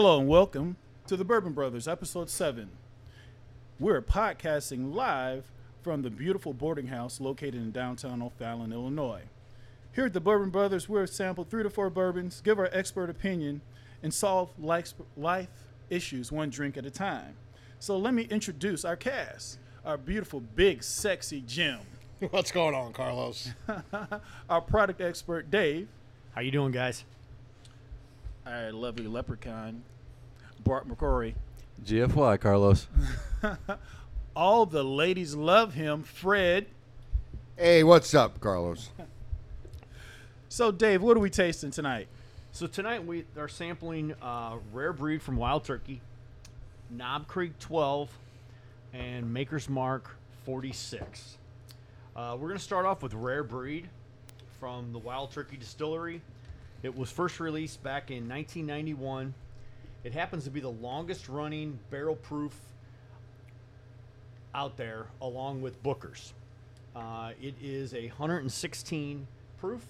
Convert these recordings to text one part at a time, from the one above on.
Hello and welcome to the Bourbon Brothers, Episode 7. We're podcasting live from the beautiful boarding house located in downtown O'Fallon, Illinois. Here at the Bourbon Brothers, we'll sample 3 to 4 bourbons, give our expert opinion, and solve life issues one drink at a time. So let me introduce our cast, our beautiful, big, sexy Jim. What's going on, Carlos? Our product expert, Dave. How you doing, guys? Our lovely leprechaun, Bart McCrory. GFY, Carlos. All the ladies love him, Fred. Hey, what's up, Carlos? So, Dave, what are we tasting tonight? So tonight we are sampling Rare Breed from Wild Turkey, Knob Creek 12, and Maker's Mark 46. We're going to start off with Rare Breed from the Wild Turkey Distillery. It was first released back in 1991. It happens to be the longest-running barrel-proof out there, along with Booker's. It is 116 proof.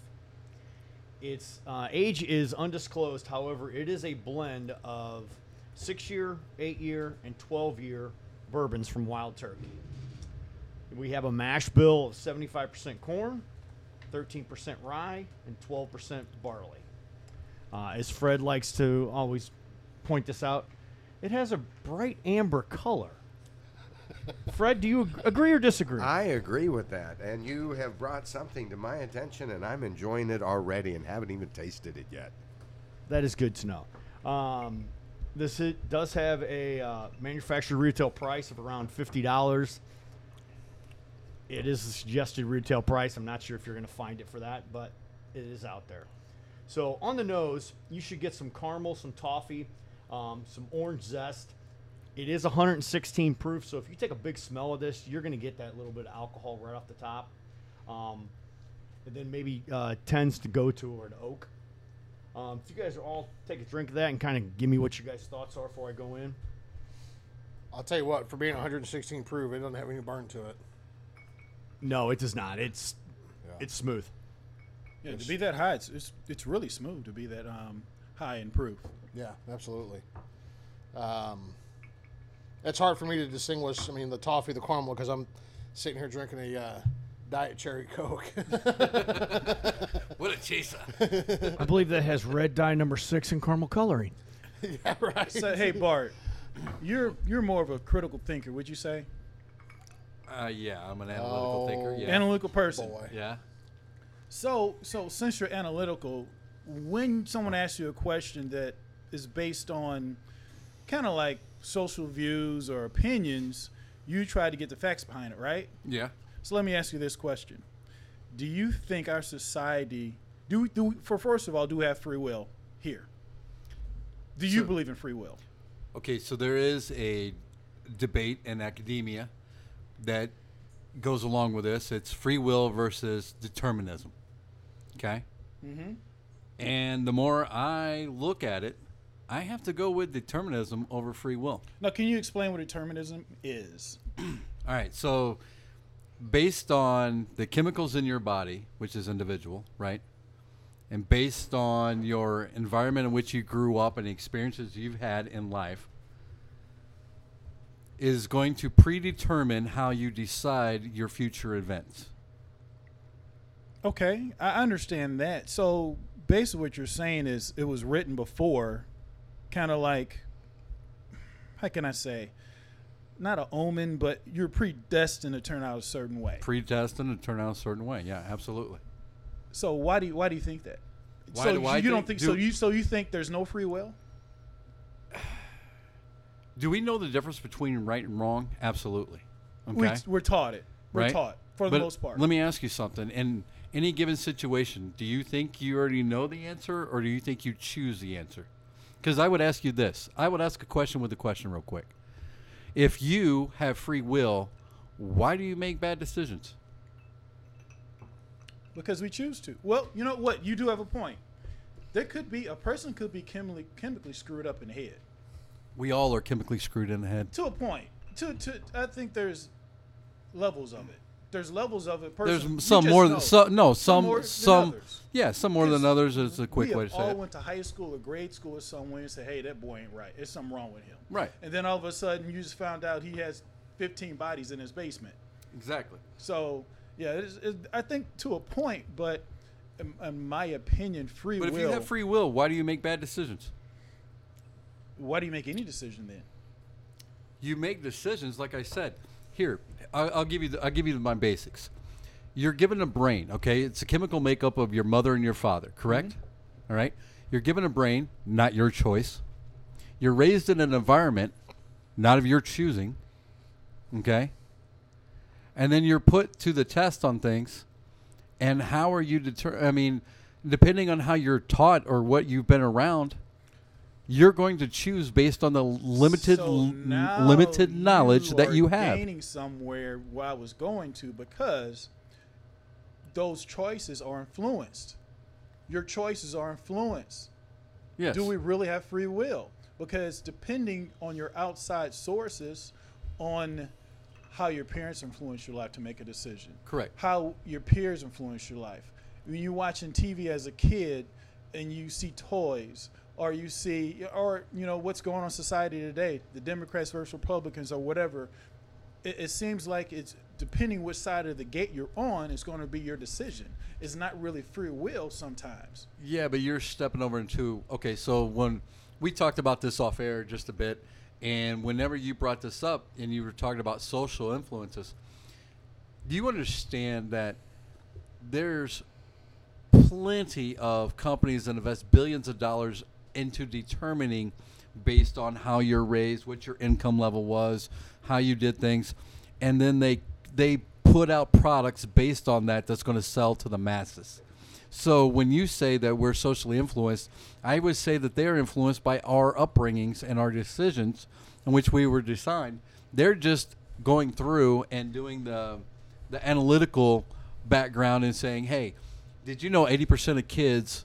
Its age is undisclosed. However, it is a blend of 6-year, 8-year, and 12-year bourbons from Wild Turkey. We have a mash bill of 75% corn, 13% rye, and 12% barley. As Fred likes to always point this out, it has a bright amber color. Fred, do you agree or disagree? I agree with that, and you have brought something to my attention, and I'm enjoying it already and haven't even tasted it yet. That is good to know. It does have a manufactured retail price of around $50. It is the suggested retail price. I'm not sure if you're going to find it for that, but it is out there. So on the nose, you should get some caramel, some toffee, some orange zest. It is 116 proof, so if you take a big smell of this, you're going to get that little bit of alcohol right off the top. And then maybe tends to go to an oak. If you guys are all take a drink of that and kind of give me what you guys' thoughts are before I go in. I'll tell you what, for being 116 proof, it doesn't have any burn to it. No, it does not. It's smooth. Yeah, to be that high, it's really smooth to be that high in proof. Yeah, absolutely. It's hard for me to distinguish. I mean, the toffee, the caramel, because I'm sitting here drinking a Diet Cherry Coke. What a chaser! I believe that has red dye number 6 in caramel coloring. Yeah, right. So, hey, Bart, you're more of a critical thinker, would you say? Yeah, I'm an analytical thinker. Yeah. Analytical person. Boy. Yeah. So since you're analytical, when someone asks you a question that is based on kind of like social views or opinions, you try to get the facts behind it, right? Yeah. So let me ask you this question. Do you think our society do we have free will here? Do you believe in free will? Okay, so there is a debate in academia that goes along with this. It's free will versus determinism. Okay? Mm-hmm. And the more I look at it, I have to go with determinism over free will. Now, can you explain what determinism is? All right. So, based on the chemicals in your body, which is individual, right? And based on your environment in which you grew up and the experiences you've had in life, is going to predetermine how you decide your future events. Okay. I understand that. So, basically what you're saying is it was written before. Kind of like, how can I say, not an omen, but you're predestined to turn out a certain way. Predestined to turn out a certain way. Yeah, absolutely. So why do you think that? Why so do I you think, don't think do so? You think there's no free will? Do we know the difference between right and wrong? Absolutely. Okay, we're taught it. We're right? taught for but the most part. Let me ask you something. In any given situation, do you think you already know the answer, or do you think you choose the answer? Because I would ask you this. I would ask a question with a question real quick. If you have free will, why do you make bad decisions? Because we choose to. Well, you know what? You do have a point. There could be, a person could be chemically screwed up in the head. We all are chemically screwed in the head. To a point. I think there's levels of it. there's levels of it. Personally. There's some more than some. No, some than others. Yeah, some more than others is a quick way to say it. We all went to high school or grade school or somewhere and said, "Hey, that boy ain't right. There's something wrong with him." Right. And then all of a sudden, you just found out he has 15 bodies in his basement. Exactly. So yeah, I think to a point, but in my opinion, free will. But if you have free will, why do you make bad decisions? Why do you make any decision then? You make decisions, like I said. Here, I'll give you my basics. You're given a brain, okay? It's a chemical makeup of your mother and your father, correct? Mm-hmm. All right? You're given a brain, not your choice. You're raised in an environment, not of your choosing, okay? And then you're put to the test on things. And how are you depending on how you're taught or what you've been around, you're going to choose based on the limited knowledge that you have. Gaining somewhere where I was going to, because those choices are influenced. Your choices are influenced. Yes. Do we really have free will? Because depending on your outside sources, on how your parents influence your life to make a decision. Correct. How your peers influence your life. When you're watching TV as a kid and you see toys or you see, or you know, what's going on in society today, the Democrats versus Republicans or whatever, it seems like it's depending which side of the gate you're on, it's going to be your decision. It's not really free will sometimes. Yeah, but you're stepping over into, okay, so when we talked about this off air just a bit, and whenever you brought this up and you were talking about social influences, do you understand that there's plenty of companies that invest billions of dollars into determining based on how you're raised, what your income level was, how you did things, and then they put out products based on that that's going to sell to the masses. So when you say that we're socially influenced, I would say that they're influenced by our upbringings and our decisions in which we were designed. They're just going through and doing the analytical background and saying, hey, did you know 80% of kids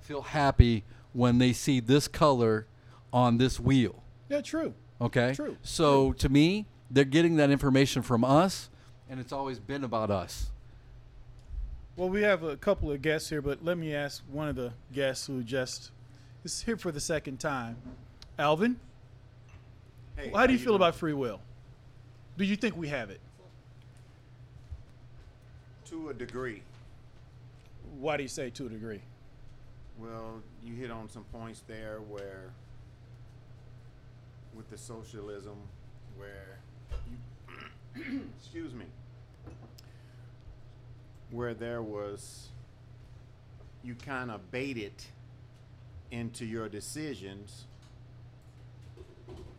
feel happy when they see this color on this wheel? Yeah, true. Okay? True. So to me, they're getting that information from us, and it's always been about us. Well, we have a couple of guests here, but let me ask one of the guests who just is here for the second time. Alvin, hey, well, how do you feel about free will? Do you think we have it? To a degree. Why do you say to a degree? Well, you hit on some points there where with the socialism where you excuse me. Where there was, you kind of baited into your decisions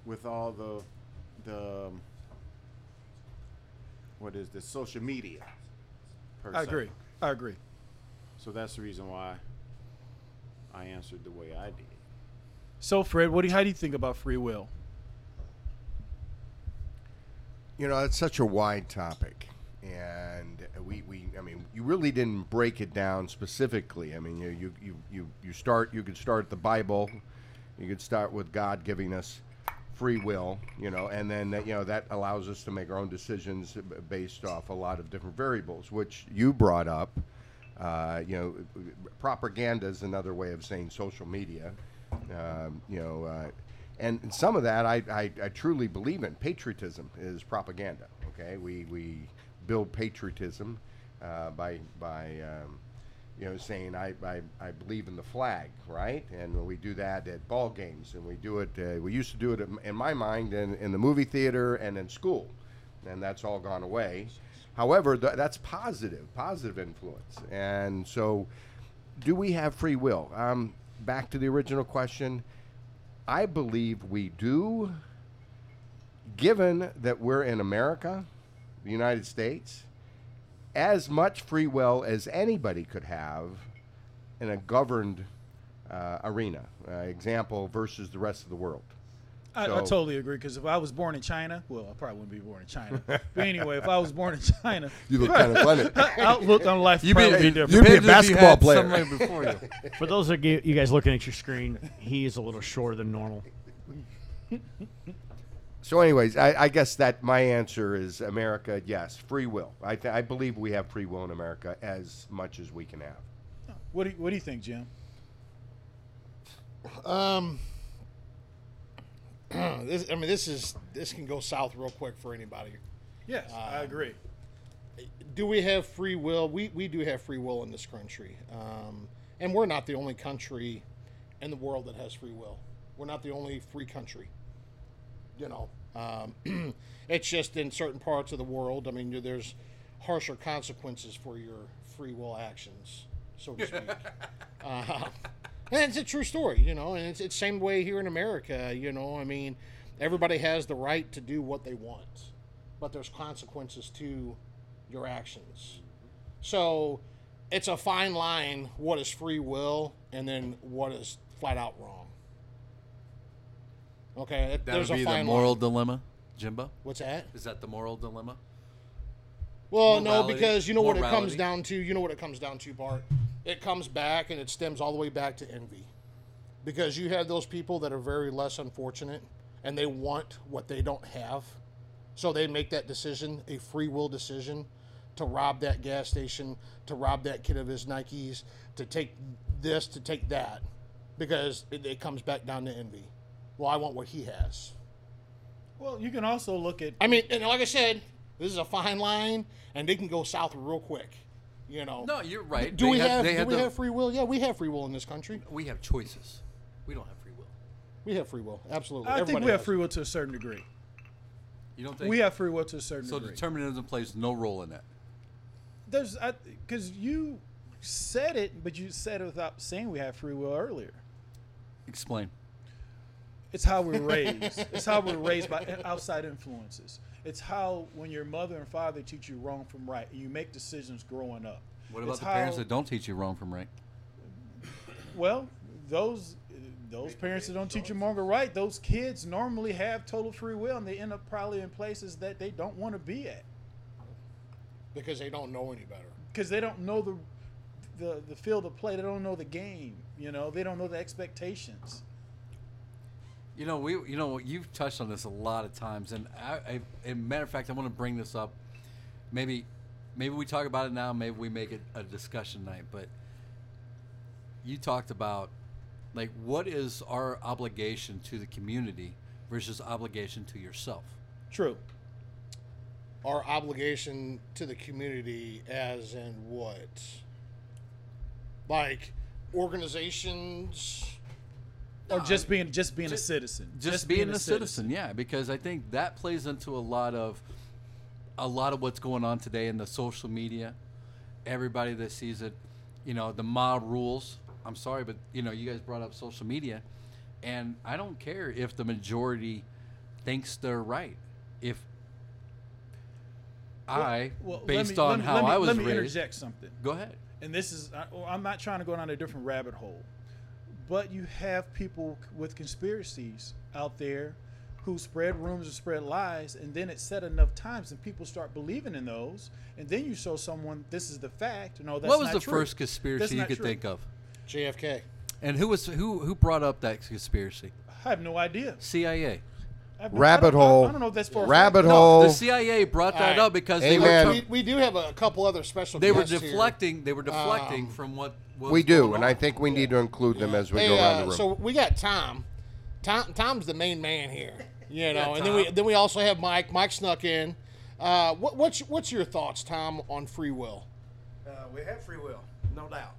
with all the what is the social media per se. I agree. So that's the reason why I answered the way I did. So Fred, how do you think about free will? You know, it's such a wide topic. And you really didn't break it down specifically. I mean, you could start the Bible, you could start with God giving us free will, you know, and then that allows us to make our own decisions based off a lot of different variables, which you brought up. Propaganda is another way of saying social media. And some of that I truly believe in. Patriotism is propaganda. Okay, we build patriotism by saying I believe in the flag, right? And we do that at ball games, and we do it. We used to do it in my mind in the movie theater and in school, and that's all gone away. However, that's positive influence. And so, do we have free will? Back to the original question, I believe we do, given that we're in America. The United States, as much free will as anybody could have in a governed arena. Example versus the rest of the world. I totally agree, because if I was born in China, well, I probably wouldn't be born in China. But anyway, if I was born in China, you look kind of blended. Outlook on life would probably be different. You'd be a basketball player. Before you. For those of you guys looking at your screen, he is a little shorter than normal. So anyways, I guess that my answer is America, yes, free will. I believe we have free will in America as much as we can have. What do you think, Jim? This can go south real quick for anybody. Yes, I agree. Do we have free will? We do have free will in this country. And we're not the only country in the world that has free will. We're not the only free country. You know, it's just in certain parts of the world, I mean, there's harsher consequences for your free will actions, so to speak. And it's a true story, you know, and it's the same way here in America, you know. I mean, everybody has the right to do what they want, but there's consequences to your actions. So it's a fine line, what is free will, and then what is flat out wrong. Okay, that would be the moral dilemma, Jimbo? What's that? Is that the moral dilemma? Well, morality? No, because you know morality. What it comes down to? You know what it comes down to, Bart? It comes back, and it stems all the way back to envy. Because you have those people that are very less unfortunate, and they want what they don't have. So they make that decision, a free will decision, to rob that gas station, to rob that kid of his Nikes, to take this, to take that. Because it comes back down to envy. Well, I want what he has. Well, you can also look at... I mean, and like I said, this is a fine line, and they can go south real quick, you know. No, you're right. Do we have free will? Yeah, we have free will in this country. We have choices. We don't have free will. We have free will, absolutely. I think we have free will to a certain degree. You don't think? We have free will to a certain degree. So determinism plays no role in that. Because you said it, but you said it without saying we have free will earlier. Explain. It's how we're raised. It's how we're raised by outside influences. It's how when your mother and father teach you wrong from right, and you make decisions growing up. What about the parents that don't teach you wrong from right? Well, those parents that don't teach you wrong or right, those kids normally have total free will, and they end up probably in places that they don't want to be at. Because they don't know any better. Because they don't know the field of play. They don't know the game. You know, they don't know the expectations. You know, you've touched on this a lot of times, and as a matter of fact, I want to bring this up. Maybe we talk about it now. Maybe we make it a discussion night. But you talked about, like, what is our obligation to the community versus obligation to yourself? True. Our obligation to the community, as in what? Like organizations. Or just being a citizen. Just being a citizen, yeah, because I think that plays into a lot of what's going on today in the social media. Everybody that sees it, you know, the mob rules. I'm sorry, but you know, you guys brought up social media, and I don't care if the majority thinks they're right. If let me interject something. Go ahead. And this is I'm not trying to go down a different rabbit hole. But you have people with conspiracies out there who spread rumors and spread lies, and then it's said enough times, and people start believing in those, and then you show someone this is the fact. No, that's not true. What was the first conspiracy you could think of? JFK. And who brought up that conspiracy? I have no idea. CIA. Rabbit hole. I don't know if that's for rabbit hole. No, the CIA brought that up because they were. We do have a couple other special. They were deflecting. Here. They were deflecting from what. We do, and I think we need to include them as we go around the room. So we got Tom. Tom's the main man here, you know. Yeah, and then we also have Mike. Mike snuck in. What's your thoughts, Tom, on free will? We have free will, no doubt.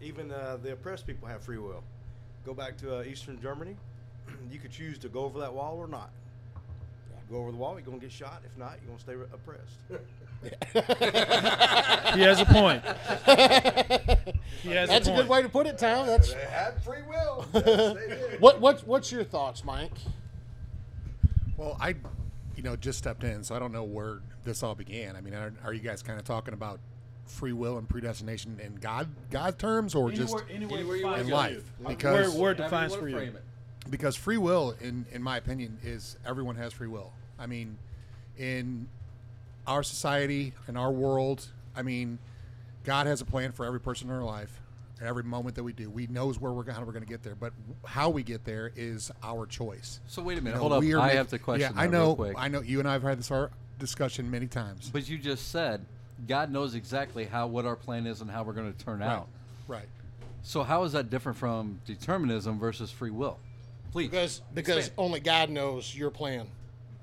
Even the oppressed people have free will. Go back to Eastern Germany. You could choose to go over that wall or not. Go over the wall, you're going to get shot. If not, you're going to stay oppressed. He has a point. That's a good way to put it, Tom. They had free will. What's your thoughts, Mike? Well, I, you know, just stepped in, so I don't know where this all began. I mean, are you guys kind of talking about free will and predestination in God terms, or anywhere you in life? Because where defines free will? Because free will, in my opinion, is everyone has free will. I mean, in our society, in our world, I mean, God has a plan for every person in our life. every moment that we do. We knows where we're going to get there, but how we get there is our choice. So wait a minute, hold up. I have to question that real quick. I know. You and I have had this discussion many times. But you just said God knows exactly what our plan is and how we're going to turn out. Right. So how is that different from determinism versus free will? Please. Because only God knows your plan.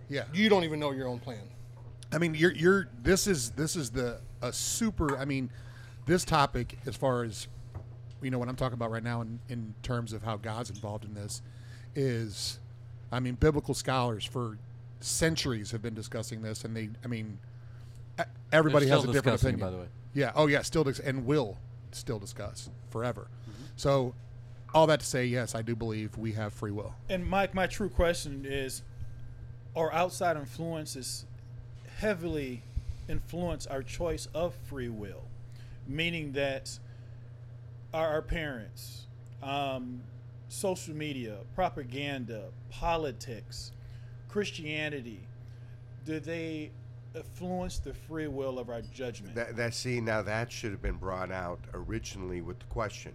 Yeah. You don't even know your own plan. I mean, you're. This is a super. I mean, this topic, as far as what I'm talking about right now, in terms of how God's involved in this, is, I mean, biblical scholars for centuries have been discussing this, and everybody has a different opinion. By the way. Yeah. Oh yeah. Still, and will still discuss forever. Mm-hmm. So, all that to say, yes, I do believe we have free will. And Mike, my true question is, are outside influences heavily influence our choice of free will, meaning that our parents, social media, propaganda, politics, Christianity, do they influence the free will of our judgment? That should have been brought out originally with the question.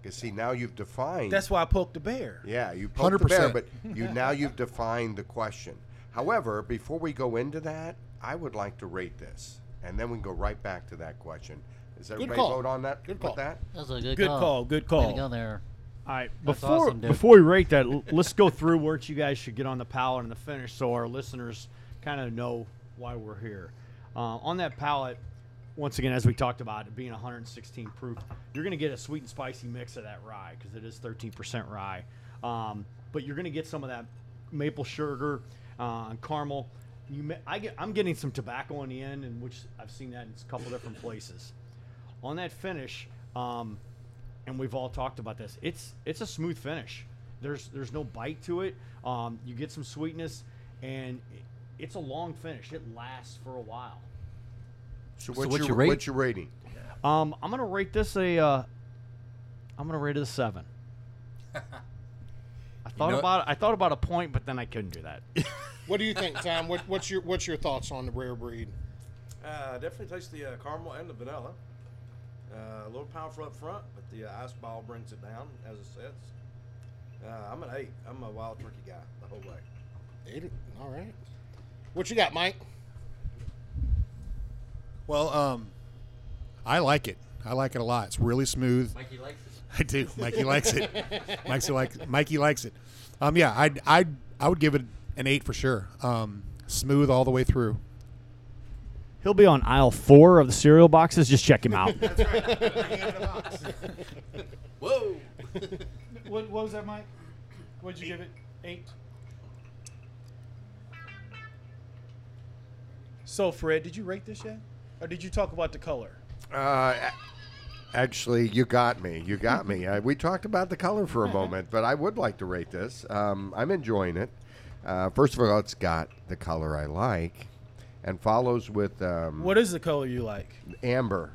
Because see, now you've defined. That's why I poked the bear. Yeah, you poked 100%. The bear, but you've defined the question. However, before we go into that, I would like to rate this, and then we can go right back to that question. Is everybody vote on that? Good call. That's a good call. Good call. Way to go there. All right. Before we rate that, let's go through what you guys should get on the palate and the finish, so our listeners kind of know why we're here. On that palate, once again, as we talked about, it being 116 proof, you're going to get a sweet and spicy mix of that rye because it is 13% rye. But you're going to get some of that maple sugar, caramel. I'm getting some tobacco in the end, and which I've seen that in a couple different places. On that finish, and we've all talked about this, it's a smooth finish. There's no bite to it. You get some sweetness, and it's a long finish. It lasts for a while. What's your rating? I'm gonna rate this a 7. I thought about a point, but then I couldn't do that. What do you think, Tom? What's your thoughts on the Rare Breed? Definitely taste the caramel and the vanilla. A little powerful up front, but the ice ball brings it down as it sets. I'm an 8. I'm a Wild Turkey guy the whole way. 8. All right. What you got, Mike? Well, I like it. I like it a lot. It's really smooth. Mikey likes it. I do. Mikey likes it. Mikey likes it. Yeah, I would give it an 8 for sure. Smooth all the way through. He'll be on aisle 4 of the cereal boxes. Just check him out. That's right. In the box. Whoa. What was that, Mike? What'd you give it? 8? So, Fred, did you rate this yet? Or did you talk about the color? Actually, you got me. We talked about the color for a moment, but I would like to rate this. I'm enjoying it. First of all, it's got the color I like, and follows with... what is the color you like? Amber.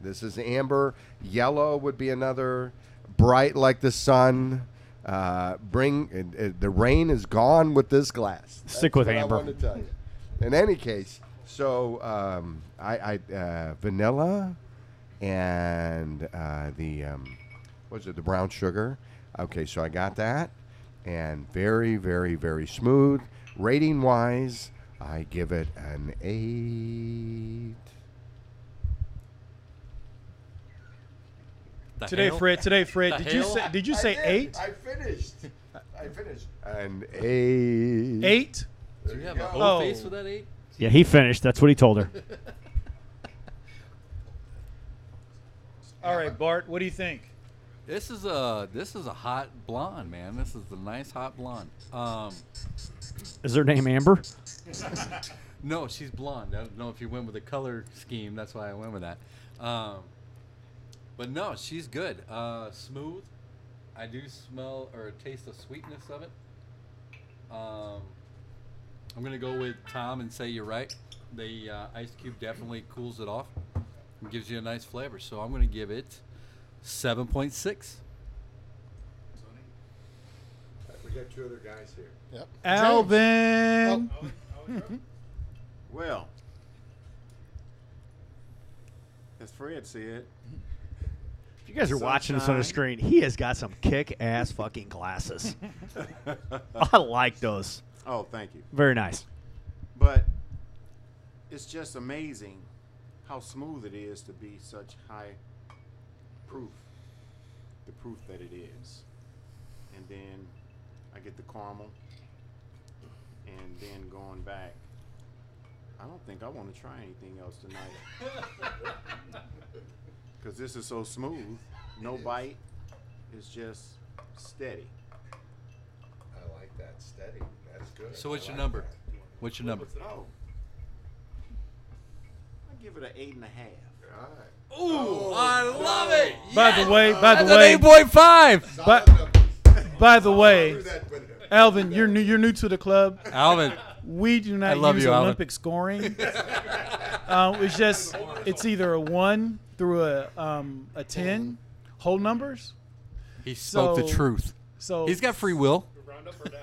This is amber. Yellow would be another. Bright like the sun. The rain is gone with this glass. Stick with amber. I want to tell you. In any case... So, vanilla and the brown sugar. Okay, so I got that. And very, very, very smooth. Rating-wise, I give it an 8. Today, Fred, did you say 8? I finished. An 8. 8? Do you have an old face with that 8? Yeah, he finished. That's what he told her. All right, Bart, what do you think? This is a hot blonde, man. This is a nice hot blonde. Is her name Amber? No, she's blonde. I don't know if you went with the color scheme. That's why I went with that. But no, she's good. Smooth. I do smell or taste the sweetness of it. I'm going to go with Tom and say you're right. The ice cube definitely cools it off and gives you a nice flavor. So I'm going to give it 7.6. We got 2 other guys here. Yep. Alvin. Well, as Fred said, you guys are watching this on the screen, he has got some kick-ass fucking glasses. I like those. Oh, thank you. Very nice. But it's just amazing how smooth it is to be such high proof, the proof that it is. And then I get the caramel. And then going back, I don't think I want to try anything else tonight. Because this is so smooth. No bite. It's just steady. I like that. Steady. That's good. So what's your number? What's your number? Oh. I give it an 8.5. All right. Ooh, I love it. By the way, 8.5. By the way, Alvin, you're new to the club. Alvin, we do not use Olympic scoring. It's either a 1 through a 10, whole numbers. He spoke the truth. So he's got free will. Round up or down.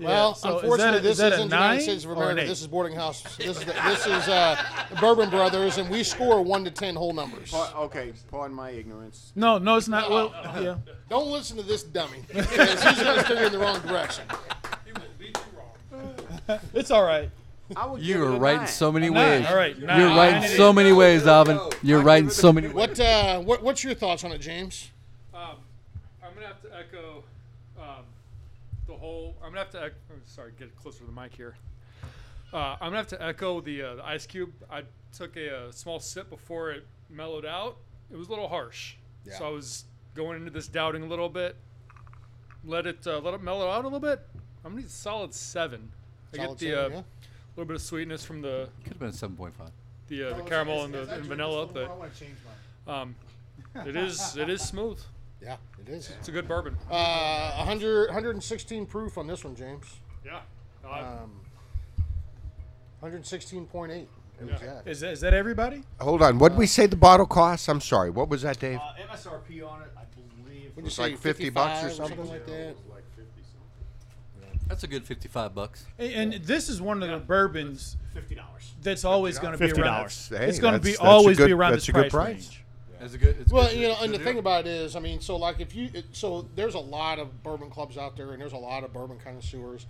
Well, so unfortunately, this is in the United States of America. This is boarding house. This is Bourbon Brothers, and we score 1 to 10 whole numbers. Okay, pardon my ignorance. No, it's not. Well, yeah. Don't listen to this dummy. He's going to steer you in the wrong direction. He will lead you wrong. It's all right. You were right in so many ways. All right, you're right in so many ways, Alvin. You're right in so many ways. What's your thoughts on it, James? I'm going to have to echo. Get closer to the mic here. I'm gonna have to echo the ice cube. I took a small sip before it mellowed out. It was a little harsh, so I was going into this doubting a little bit. Let it mellow out a little bit. I'm gonna need a solid 7. I get the little bit of sweetness from the. Could have been 7.5. The caramel and vanilla, but I want to change mine. It is smooth. Yeah, it is. It's a good bourbon. 116 proof on this one, James. Yeah. 116.8. Yeah. Is that everybody? Hold on. What did we say the bottle costs? I'm sorry. What was that, Dave? MSRP on it, I believe. It was like $50 or something like that. Like 50 something. That's a good $55. And this is one of the bourbons. $50. That's always going to be around. Hey, it's going to be always be around this price range. As a good, the thing about it is, I mean, there's a lot of bourbon clubs out there, and there's a lot of bourbon connoisseurs.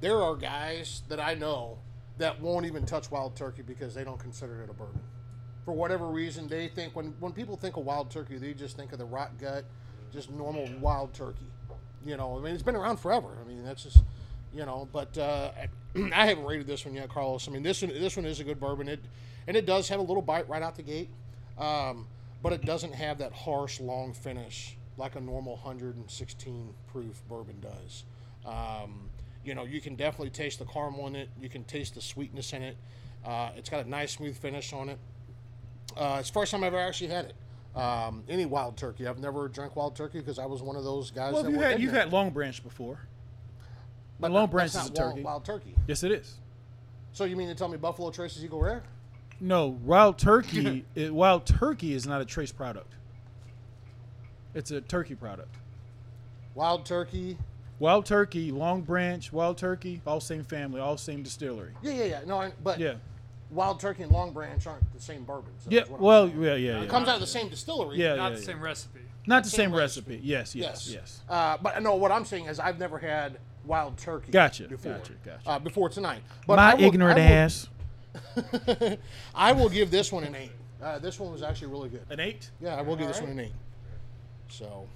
There are guys that I know that won't even touch Wild Turkey because they don't consider it a bourbon. For whatever reason, they think when people think of Wild Turkey, they just think of the rot gut, just normal Wild Turkey. You know, I mean, it's been around forever. I mean, that's just, you know. But I haven't rated this one yet, Carlos. I mean, this one is a good bourbon. It does have a little bite right out the gate. But it doesn't have that harsh, long finish like a normal 116-proof bourbon does. You know, you can definitely taste the caramel in it. You can taste the sweetness in it. It's got a nice, smooth finish on it. It's the first time I've ever actually had it. Any Wild Turkey. I've never drank Wild Turkey because I was one of those guys that were in there. You've had Long Branch before. But Long Branch is a turkey. Wild Turkey. Yes, it is. So you mean to tell me Buffalo Trace is Eagle Rare? No, Wild Turkey is not a Trace product. It's a turkey product. Wild Turkey, Long Branch, Wild Turkey, all same family, all same distillery. Yeah. No, but Wild Turkey and Long Branch aren't the same bourbons. So yeah. It comes out of the same distillery. Not the same recipe. Not the same recipe. Yes. But no, what I'm saying is I've never had Wild Turkey before. Gotcha. Before tonight. But ignorant ass. I will give this one an 8. This one was actually really good. An 8? Yeah, I will give this one an 8. So,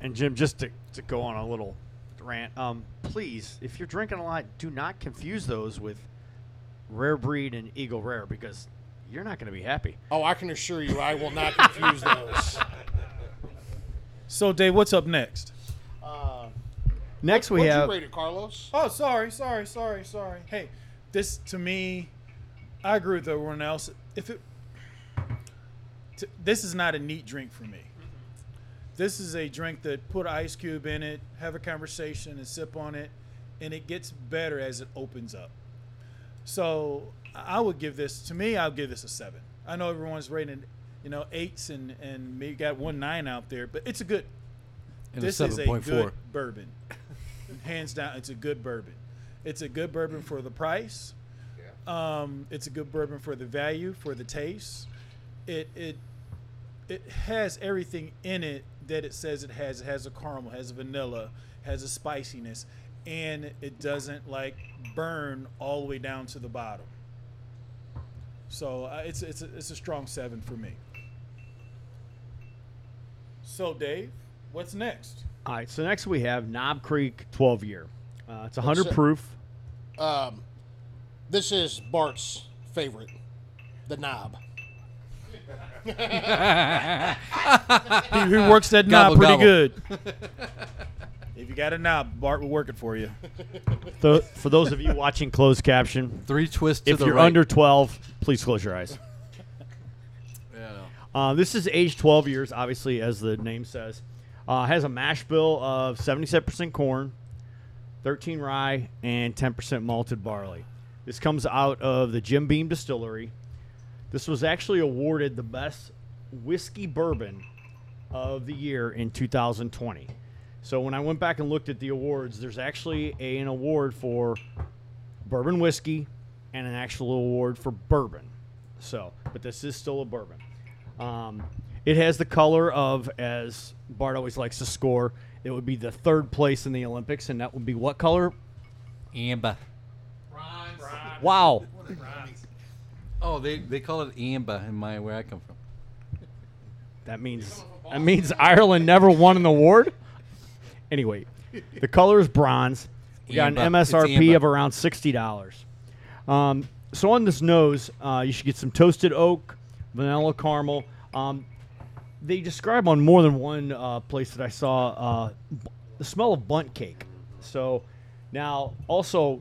and Jim, just to go on a little rant, please, if you're drinking a lot, do not confuse those with Rare Breed and Eagle Rare because you're not going to be happy. Oh, I can assure you, I will not confuse those. So, Dave, what's up next? Next we have. What'd you rate it, Carlos? Oh, sorry. Hey, this to me. I agree with everyone else. This is not a neat drink for me. This is a drink that put an ice cube in it, have a conversation and sip on it, and it gets better as it opens up. So I'll give this a 7. I know everyone's rating, 8s and maybe got 1.9 out there, but it's a good. This is a good bourbon. Hands down, it's a good bourbon. It's a good bourbon for the price. It's a good bourbon for the value, for the taste. It it has everything in it that it says it has. It has a caramel, has a vanilla, has a spiciness, and it doesn't like burn all the way down to the bottom. So it's a strong 7 for me. So Dave, what's next? All right, so next we have Knob Creek 12 year. It's 100 proof. This is Bart's favorite, the Knob. Who works that knob pretty good. If you got a knob, Bart will work it for you. So, for those of you watching closed caption, 3 twists. If you're under 12, please close your eyes. Yeah. This is age 12 years, obviously, as the name says. Has a mash bill of 77% corn, 13% rye, and 10% malted barley. This comes out of the Jim Beam Distillery. This was actually awarded the best whiskey bourbon of the year in 2020. So when I went back and looked at the awards, there's actually an award for bourbon whiskey and an actual award for bourbon. So, but this is still a bourbon. It has the color of, as Bart always likes to score, it would be the 3rd place in the Olympics, and that would be what color? Amber. Bronze. Wow. What a bronze. Oh, they call it amber in where I come from. That means Ireland never won an award. Anyway, the color is bronze. We got an MSRP of around $60. So on this nose, you should get some toasted oak, vanilla, caramel. They describe on more than one place that I saw the smell of bundt cake. So now also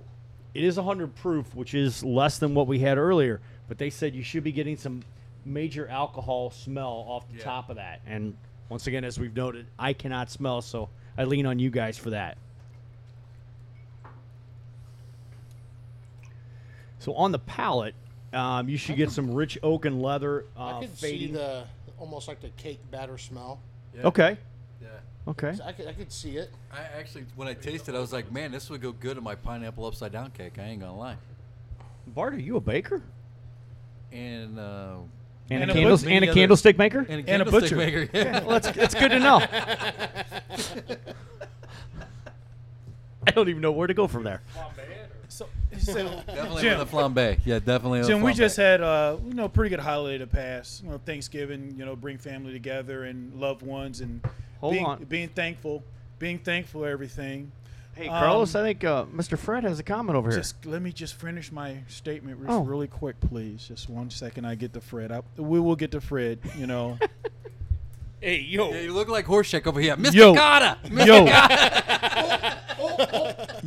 it is 100 proof, which is less than what we had earlier. But they said you should be getting some major alcohol smell off the top of that. And once again, as we've noted, I cannot smell, so I lean on you guys for that. So on the palate, you should get some rich oak and leather fading. I could see almost like the cake batter smell. Yeah. Okay. Yeah. Okay. So I could see it. I actually, when I tasted it, I was like, man, this would go good in my pineapple upside down cake. I ain't going to lie. Bart, are you a baker? And a candlestick maker? And a butcher maker. Yeah. Well, that's good to know. I don't even know where to go from there. Definitely Jim, with the flambe. Yeah, definitely. Jim, we just had pretty good holiday to pass. Thanksgiving. Bring family together and loved ones and being thankful for everything. Hey, Carlos, I think Mr. Fred has a comment over here. Let me just finish my statement really quick, please. Just one second. I get to Fred. We will get to Fred, Hey, yo. Yeah, you look like Horseshack over here. Mr. Carter.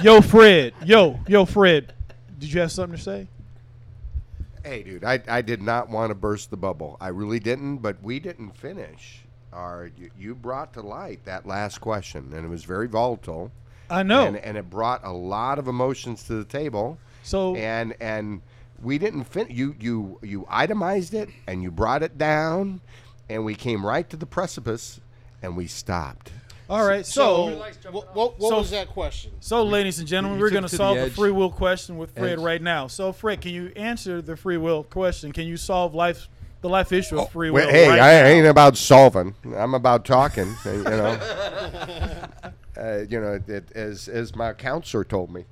Yo. Yo, Fred. Yo, Fred. Did you have something to say? Hey, dude, I did not want to burst the bubble. I really didn't, but we didn't finish. You brought to light that last question, and it was very volatile. I know, and it brought a lot of emotions to the table. So and we didn't finish. You itemized it, and you brought it down, and we came right to the precipice, and we stopped. All right. So what was that question? So, ladies and gentlemen, we're going to solve the free will question with Fred right now. So, Fred, can you answer the free will question? Can you solve the life issue of free will? Hey, I ain't about solving. I'm about talking. As my counselor told me,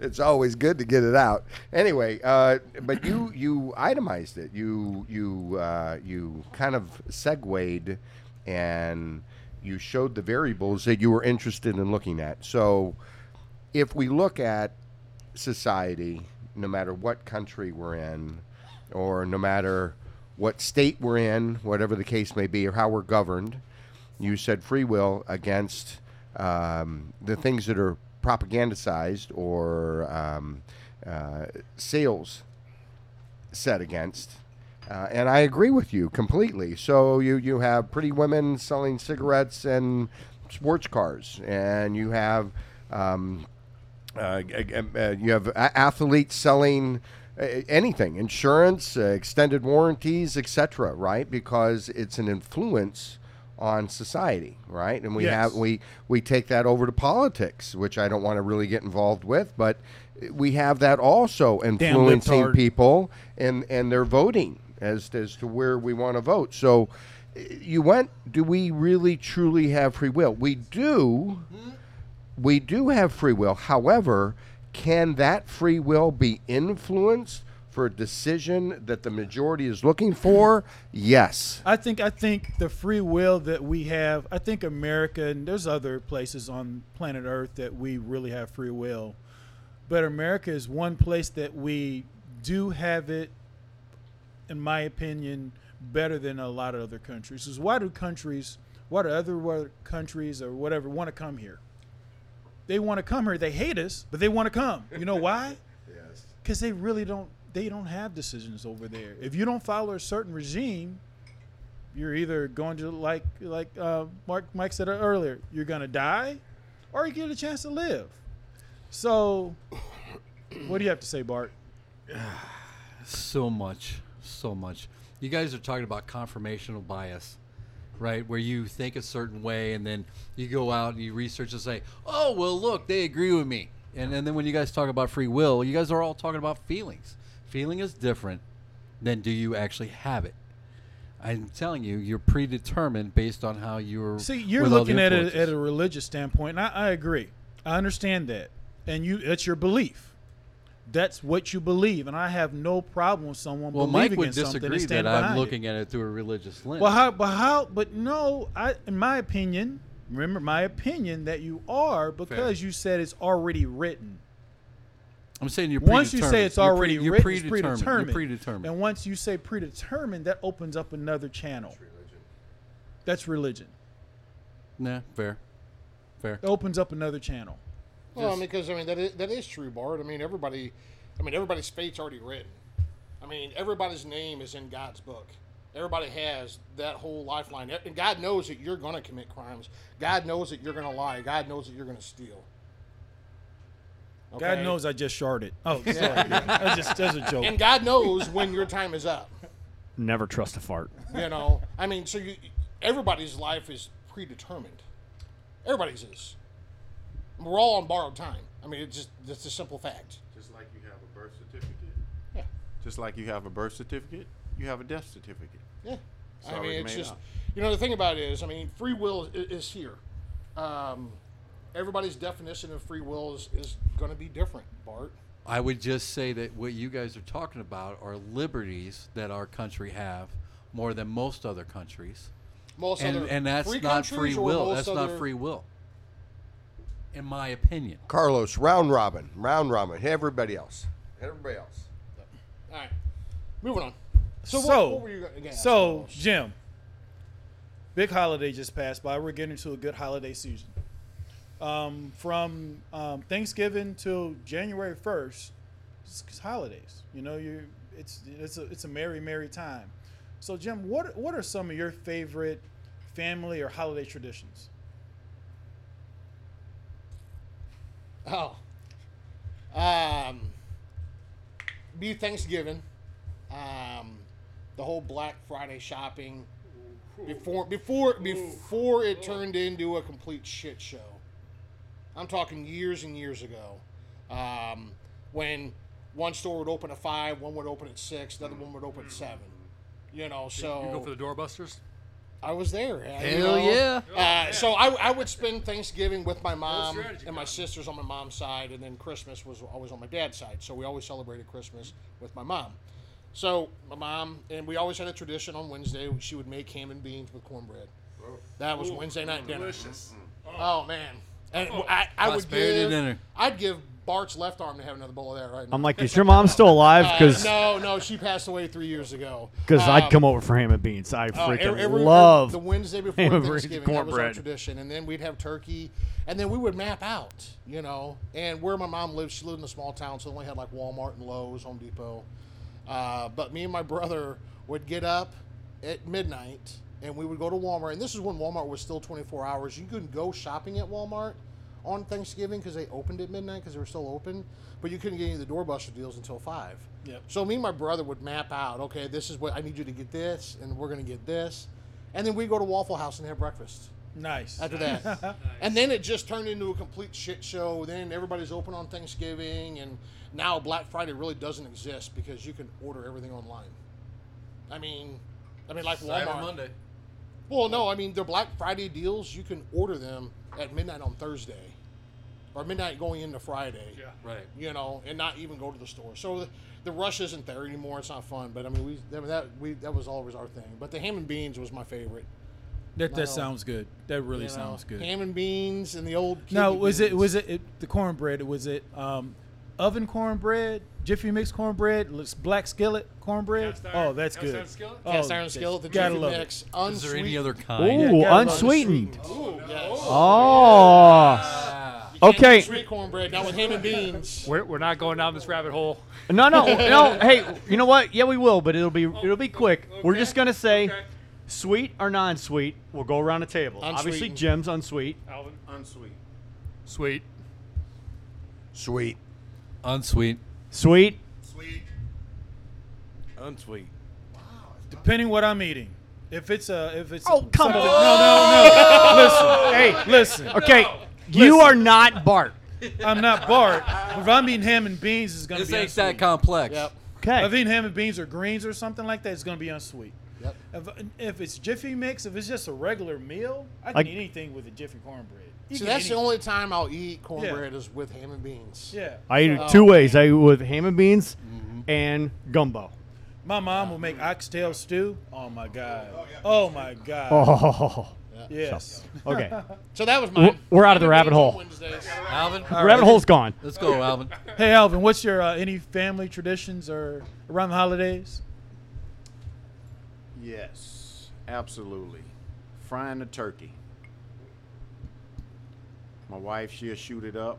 it's always good to get it out. Anyway, but you itemized it. You kind of segued, and you showed the variables that you were interested in looking at. So, if we look at society, no matter what country we're in, or no matter what state we're in, whatever the case may be, or how we're governed. You said free will against the things that are propagandized or sales set against. And I agree with you completely. So you have pretty women selling cigarettes and sports cars. And you have athletes selling anything, insurance, extended warranties, etc., right? Because it's an influence on society, right? And we take that over to politics, which I don't want to really get involved with, but we have that also influencing people and their voting as to where we want to vote. So you went, do we really truly have free will? We do. We do have free will. However, can that free will be influenced for a decision that the majority is looking for? Yes. I think the free will that we have, I think America, and there's other places on planet Earth that we really have free will, but America is one place that we do have it, in my opinion, better than a lot of other countries. Is why do other countries or whatever want to come here? They want to come here. They hate us, but they want to come. You know why? Yes. Because they really don't. They don't have decisions over there. If you don't follow a certain regime, you're either going to, like Mike said earlier, you're going to die or you get a chance to live. So what do you have to say, Bart? So much. You guys are talking about confirmational bias, right, where you think a certain way and then you go out and you research and say, oh, well, look, they agree with me. And then when you guys talk about free will, you guys are all talking about feelings. Feeling is different than do you actually have it. I'm telling you, you're predetermined based on how you're. See, you're looking at it at a religious standpoint, and I agree. I understand that. And it's your belief. That's what you believe, and I have no problem with someone believing in something. Well, Mike would disagree that I'm looking at it through a religious lens. Well, in my opinion, remember my opinion that you are, because fair. You said it's already written. I'm saying you're predetermined. Once you say it's already written, it's predetermined. You're predetermined. And once you say predetermined, that opens up another channel. That's religion. Nah, fair. It opens up another channel. Well, because that is true, Bart. Everybody's fate's already written. Everybody's name is in God's book. Everybody has that whole lifeline. And God knows that you're going to commit crimes. God knows that you're going to lie. God knows that you're going to steal. Okay. God knows I just sharted. Oh, sorry. That's a joke. And God knows when your time is up. Never trust a fart. Everybody's life is predetermined. Everybody's is. We're all on borrowed time. It's a simple fact. Just like you have a birth certificate. Yeah. Just like you have a birth certificate, you have a death certificate. Yeah. The thing about it is, free will is here. Everybody's definition of free will is going to be different, Bart. I would just say that what you guys are talking about are liberties that our country have more than most other countries. That's not free will, in my opinion. Carlos, round robin. Hey, everybody else. All right, moving on. So what were you again? So Jim, big holiday just passed by. We're getting into a good holiday season. From Thanksgiving till January 1st, it's holidays. It's a merry time. So Jim, what are some of your favorite family or holiday traditions? Oh, be Thanksgiving, the whole Black Friday shopping before it turned into a complete shit show. I'm talking years and years ago, when one store would open at 5, one would open at 6, the other one would open at 7. So you go for the doorbusters. I was there. Hell yeah! So I would spend Thanksgiving with my mom and my sisters on my mom's side, and then Christmas was always on my dad's side. So we always celebrated Christmas with my mom. So my mom and we always had a tradition on Wednesday. She would make ham and beans with cornbread. That was Wednesday night dinner. Delicious. Oh man. And I'd give Bart's left arm to have another bowl of that right now. I'm like, is your mom still alive? No, she passed away 3 years ago. Because I'd come over for ham and beans. I freaking love the Wednesday before Thanksgiving. That was our tradition. And then we'd have turkey. And then we would map out, And where my mom lived, she lived in a small town, so they only had like Walmart and Lowe's, Home Depot. But me and my brother would get up at midnight, and we would go to Walmart. And this is when Walmart was still 24 hours. You couldn't go shopping at Walmart on Thanksgiving because they opened at midnight because they were still open. But you couldn't get any of the doorbuster deals until 5. Yep. So me and my brother would map out, okay, this is what I need you to get this, and we're going to get this. And then we'd go to Waffle House and have breakfast. Nice. After that. Nice. And then it just turned into a complete shit show. Then everybody's open on Thanksgiving. And now Black Friday really doesn't exist because you can order everything online. I mean like Walmart. Cyber Monday. Well, no, I mean, their Black Friday deals, you can order them at midnight on Thursday or midnight going into Friday. Yeah. Right. You know, and not even go to the store. So the rush isn't there anymore. It's not fun. But, I mean, that was always our thing. But the ham and beans was my favorite. That sounds good. That really sounds good. Ham and beans and the old. No, was it the cornbread? Was it oven cornbread, Jiffy Mix cornbread, black skillet cornbread? Oh, that's good. Cast iron skillet, the Jiffy Mix. Unsweetened. Is there any other kind? Ooh, unsweetened. Oh, okay. Sweet cornbread, not with ham and beans. We're not going down this rabbit hole. No. Hey, you know what? Yeah, we will, but it'll be quick. We're just gonna say. Sweet or non-sweet? We'll go around the table. Unsweet. Obviously, Jim's unsweet. Alvin, unsweet. Sweet. Sweet. Unsweet. Sweet. Sweet. Unsweet. Wow. Depending what I'm eating. If it's. Oh, come on! No. Listen. Hey, listen. Okay, you are not Bart. I'm not Bart. If I'm eating ham and beans, it's gonna be unsweet. This ain't that complex. Yep. Okay. If I'm eating ham and beans or greens or something like that, it's gonna be unsweet. Yep. If it's Jiffy Mix, if it's just a regular meal, I can eat anything with a Jiffy cornbread. So that's the only time I'll eat cornbread is with ham and beans. Yeah, I eat it two ways. I eat with ham and beans and gumbo. My mom will make oxtail stew. Oh my god! Oh my god! Oh yes. Okay. So that was mine. We're out of the rabbit hole. Alvin, rabbit hole's gone. Let's go, Alvin. Hey, Alvin, what's your any family traditions or around the holidays? Yes, absolutely. Frying the turkey. My wife, she'll shoot it up.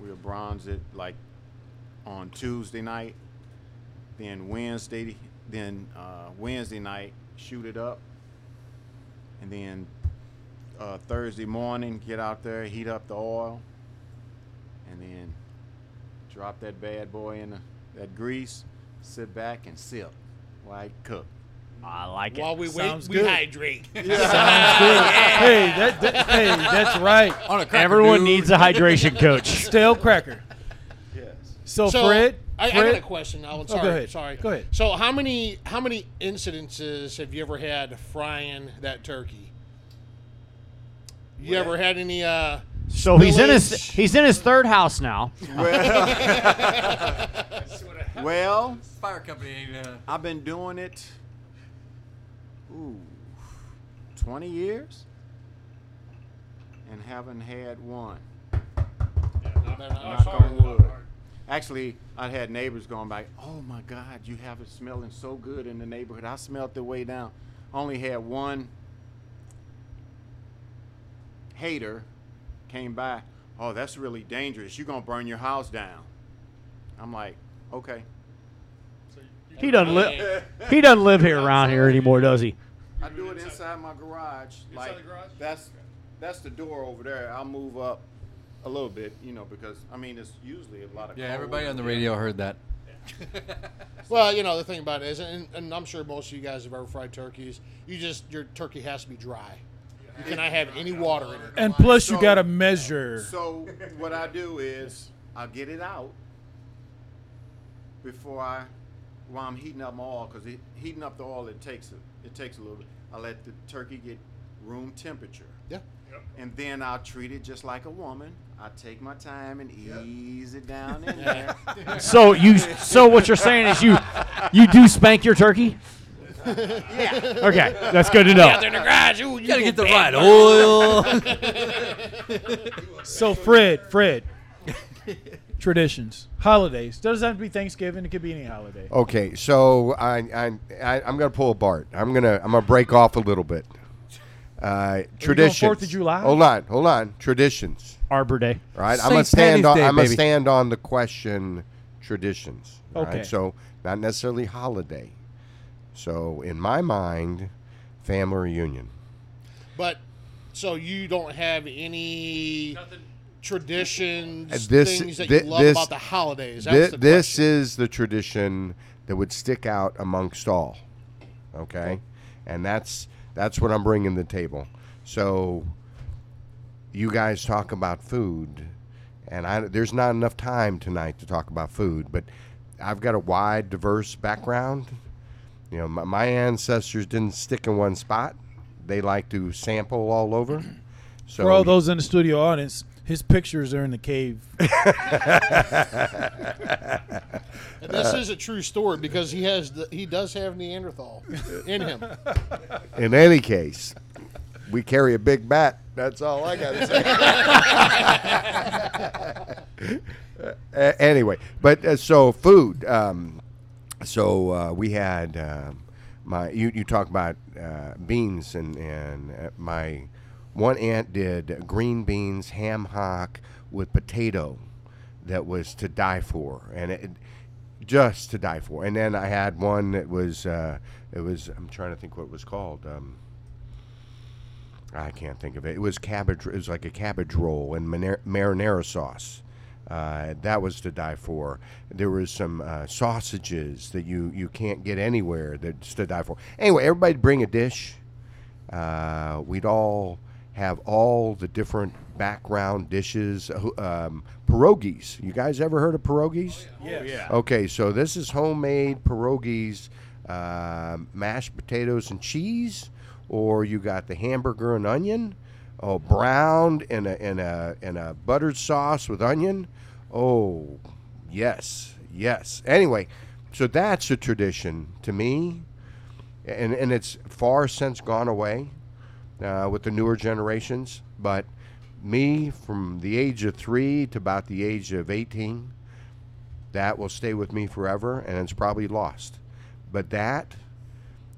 We'll bronze it like on Tuesday night. Then Wednesday night, shoot it up. And then Thursday morning, get out there, heat up the oil. And then drop that bad boy in that grease, sit back and sip. Like cook. I like it. While we wait, we hydrate. Yeah. Sounds good. Yeah. Hey, that's right. On a cracker, everyone needs a hydration coach. Stale cracker. Yes. So Fred? I got a question, Alan. Sorry. Go ahead. So how many incidences have you ever had frying that turkey? You ever had any So spillage? he's in his third house now. Well, well, fire company. I've been doing it 20 years and haven't had one. Yeah, knock on wood. Actually, I had neighbors going by, oh my God, you have it smelling so good in the neighborhood. I smelled the way down. Only had one hater came by. Oh, that's really dangerous. You're going to burn your house down. I'm like, okay. He doesn't live. He doesn't live here around here anymore, does he? I do it inside my garage. Like that's the door over there. I'll move up a little bit, you know, because I mean it's usually a lot of. Yeah, everybody on the radio heard that. Yeah. Well, you know the thing about it is, and I'm sure most of you guys have ever fried turkeys. Your turkey has to be dry. You cannot have any water in it. And plus, you got to measure. So what I do is I get it out while I'm heating up my oil, because heating up the oil, it takes a little bit. I let the turkey get room temperature. Yeah. Yep. And then I'll treat it just like a woman. I take my time and ease it down in there. So what you're saying is you do spank your turkey? Yeah. Okay, that's good to know. Out there in the garage, you gotta get the right oil. So Fred. Traditions, holidays. Doesn't have to be Thanksgiving. It could be any holiday. Okay, so I'm gonna pull a Bart. I'm gonna break off a little bit. Traditions. 4th of July. Hold on. Traditions. Arbor Day. All right. I'm gonna stand on the question. Traditions. Okay. Right? So not necessarily holiday. So in my mind, family reunion. But so you don't have any. Nothing. Traditions, things that you love about the holidays. This is the tradition that would stick out amongst all, okay? And that's what I'm bringing to the table. So you guys talk about food, and there's not enough time tonight to talk about food, but I've got a wide, diverse background, You know, my ancestors didn't stick in one spot. They like to sample all over. So, for all those in the studio audience, his pictures are in the cave. This is a true story because he does have Neanderthal in him. In any case, we carry a big bat. That's all I got to say. Anyway, but so food. We had my. You talk about beans and my. One aunt did green beans, ham hock with potato that was to die for, and it just to die for. And then I had one that was, I'm trying to think what it was called. I can't think of it. It was cabbage. It was like a cabbage roll and marinara sauce. That was to die for. There was some sausages that you can't get anywhere that's to die for. Anyway, everybody bring a dish. We'd all have all the different background dishes. Pierogies. You guys ever heard of pierogies? Oh, yeah. Yes. Okay, so this is homemade pierogies, mashed potatoes and cheese, or you got the hamburger and onion, browned in a buttered sauce with onion. Oh, yes. Anyway, so that's a tradition to me, and it's far since gone away. With the newer generations, but me from the age of 3 to about the age of 18, that will stay with me forever, and it's probably lost. But that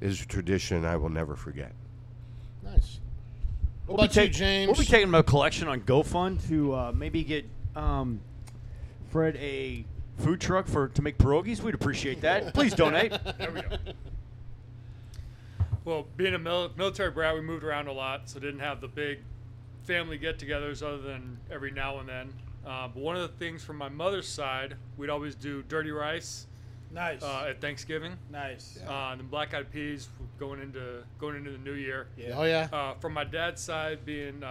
is a tradition I will never forget. Nice. What about you, James? We'll be taking my collection on GoFund to maybe get Fred a food truck to make pierogies. We'd appreciate that. Please donate. There we go. Well, being a military brat, we moved around a lot, so didn't have the big family get-togethers other than every now and then. But one of the things from my mother's side, we'd always do dirty rice. Nice. At Thanksgiving. Nice. Yeah. And then black-eyed peas going into the new year. Yeah. Oh, yeah. From my dad's side, being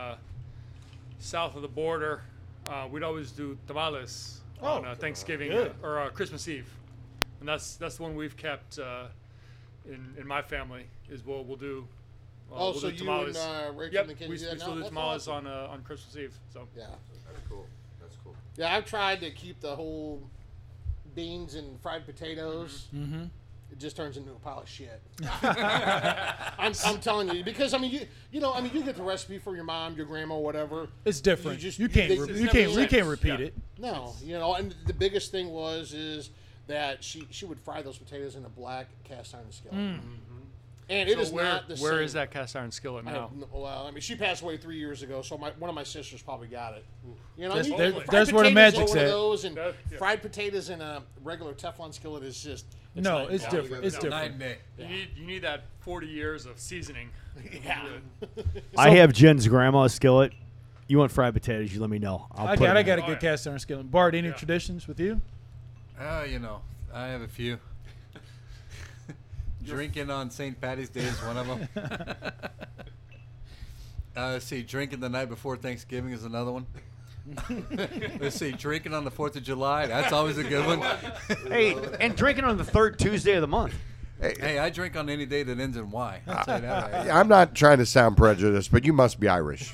south of the border, we'd always do tamales on Thanksgiving or Christmas Eve. And that's the one we've kept in my family is we'll do. We'll so do tamales. You and Rachel and the kids do that? We still do tamales awesome. on Christmas Eve. So yeah, that's cool. Yeah, I've tried to keep the whole beans and fried potatoes. Mm-hmm. It just turns into a pile of shit. I'm telling you, because I mean you get the recipe from your mom, your grandma, whatever. It's different. You can't repeat it. No, and the biggest thing was that she would fry those potatoes in a black cast iron skillet. Mm-hmm. And so it is not the same. Where is that cast iron skillet now? She passed away 3 years ago, so one of my sisters probably got it. That's where the magic's at. Fried potatoes in a regular Teflon skillet is just... It's different. You need that 40 years of seasoning. Yeah. I have Jen's grandma's skillet. You want fried potatoes, you let me know. I got a good cast iron skillet. Bart, any traditions with you? I have a few. Drinking on St. Patty's Day is one of them. Let's see, drinking the night before Thanksgiving is another one. Let's see, drinking on the 4th of July, that's always a good one. Hey, and drinking on the third Tuesday of the month. Hey, I drink on any day that ends in Y. I'll tell you that right. I'm not trying to sound prejudiced, but you must be Irish.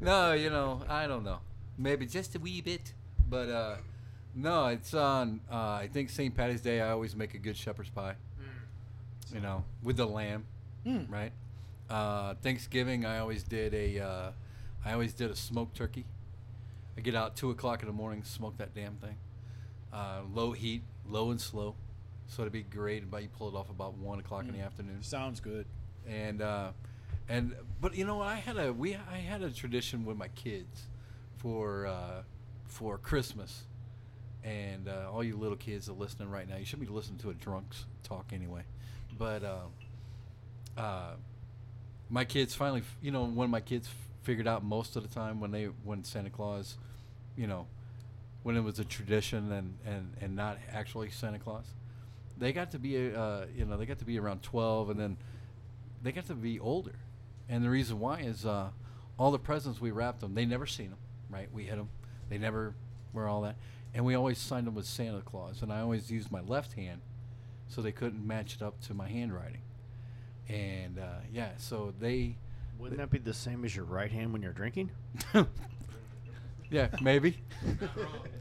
No, I don't know. Maybe just a wee bit, but... No, it's on, I think, St. Patty's Day. I always make a good shepherd's pie, with the lamb, right? Thanksgiving, I always did a smoked turkey. I get out 2 o'clock in the morning, smoke that damn thing. Low heat, low and slow. So it'd be great if you pull it off about 1 o'clock in the afternoon. Sounds good. But you know what? I had a tradition with my kids for Christmas. And all you little kids are listening right now. You shouldn't be listening to a drunk's talk anyway. But my kids finally, when my kids figured out most of the time when Santa Claus, when it was a tradition and not actually Santa Claus, they got to be around 12, and then they got to be older. And the reason why is all the presents we wrapped them, they never seen them, right? We hid them, they never were all that. And we always signed them with Santa Claus, and I always used my left hand, so they couldn't match it up to my handwriting. And yeah, so they wouldn't that be the same as your right hand when you're drinking? Yeah, maybe.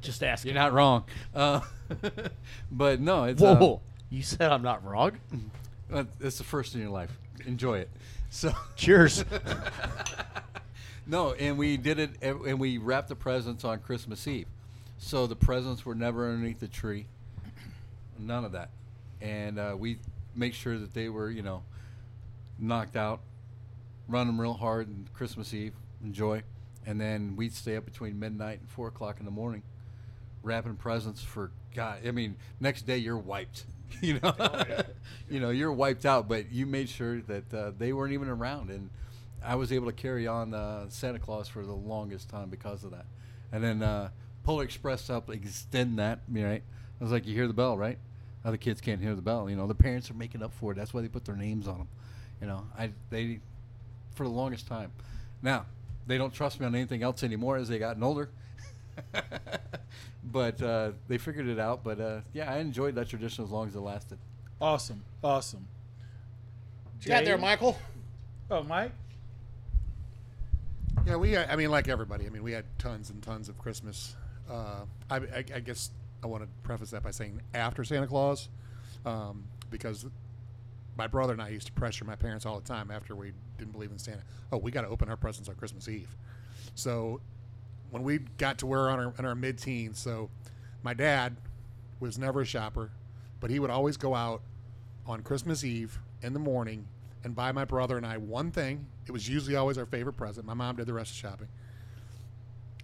Just ask. You're not wrong. But no, it's whoa. You said I'm not wrong? It's the first in your life. Enjoy it. So cheers. No, and we did it, and we wrapped the presents on Christmas Eve. So the presents were never underneath the tree. None of that. And we make sure that they were, you know, knocked out, run them real hard on Christmas Eve, enjoy. And then we'd stay up between midnight and 4 o'clock in the morning wrapping presents for God. I mean, next day you're wiped. You know, oh, yeah. You know, you're wiped out, but you made sure that they weren't even around. And I was able to carry on Santa Claus for the longest time because of that. And then Polar Express helped extend that, right? I was like, you hear the bell, right? Other kids can't hear the bell. You know, the parents are making up for it. That's why they put their names on them. You know, they for the longest time. Now, they don't trust me on anything else anymore as they gotten older. But they figured it out. But, yeah, I enjoyed that tradition as long as it lasted. Awesome. Awesome. You out there, Michael? Oh, Mike? Yeah, I mean, like everybody. I mean, we had tons and tons of Christmas. I guess I want to preface that by saying after Santa Claus, because my brother and I used to pressure my parents all the time after we didn't believe in Santa. Oh, we got to open our presents on Christmas Eve. So when we got to where in our mid-teens, so my dad was never a shopper, but he would always go out on Christmas Eve in the morning and buy my brother and I one thing. It was usually always our favorite present. My mom did the rest of the shopping.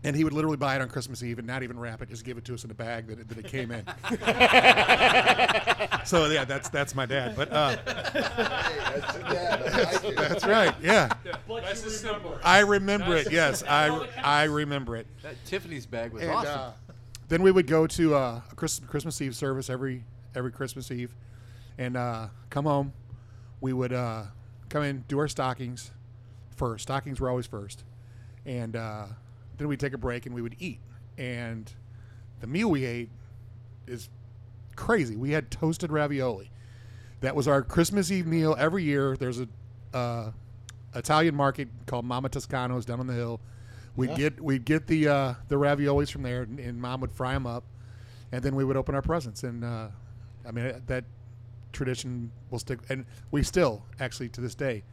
And he would literally buy it on Christmas Eve and not even wrap it, just give it to us in a bag that it came in. So, yeah, that's my dad. But hey, that's your dad. That's right, yeah. That's a simple. I remember it, yes. I remember it. That Tiffany's bag was awesome. Then we would go to a Christmas Eve service every Christmas Eve and come home. We would come in, do our stockings first. Stockings were always first. And then we'd take a break and we would eat. And the meal we ate is crazy. We had toasted ravioli. That was our Christmas Eve meal every year. There's a Italian market called Mama Toscano's down on the hill. We'd get the raviolis from there, and Mom would fry them up, and then we would open our presents. And I mean, that tradition will stick, and we still actually to this day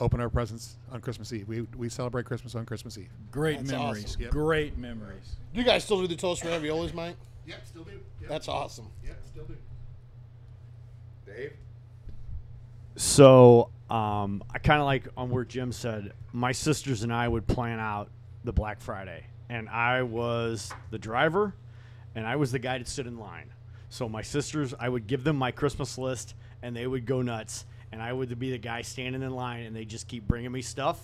open our presents on Christmas Eve. We celebrate Christmas on Christmas Eve. Great That's memories. Awesome. Yep. Great memories. Do you guys still do the toast raviolis, Mike? Yep, still do. Yep. That's awesome. Yep, still do. Dave? So I kind of like on where Jim said, my sisters and I would plan out the Black Friday, and I was the driver, and I was the guy to sit in line. So my sisters, I would give them my Christmas list, and they would go nuts. And I would be the guy standing in line, and they just keep bringing me stuff,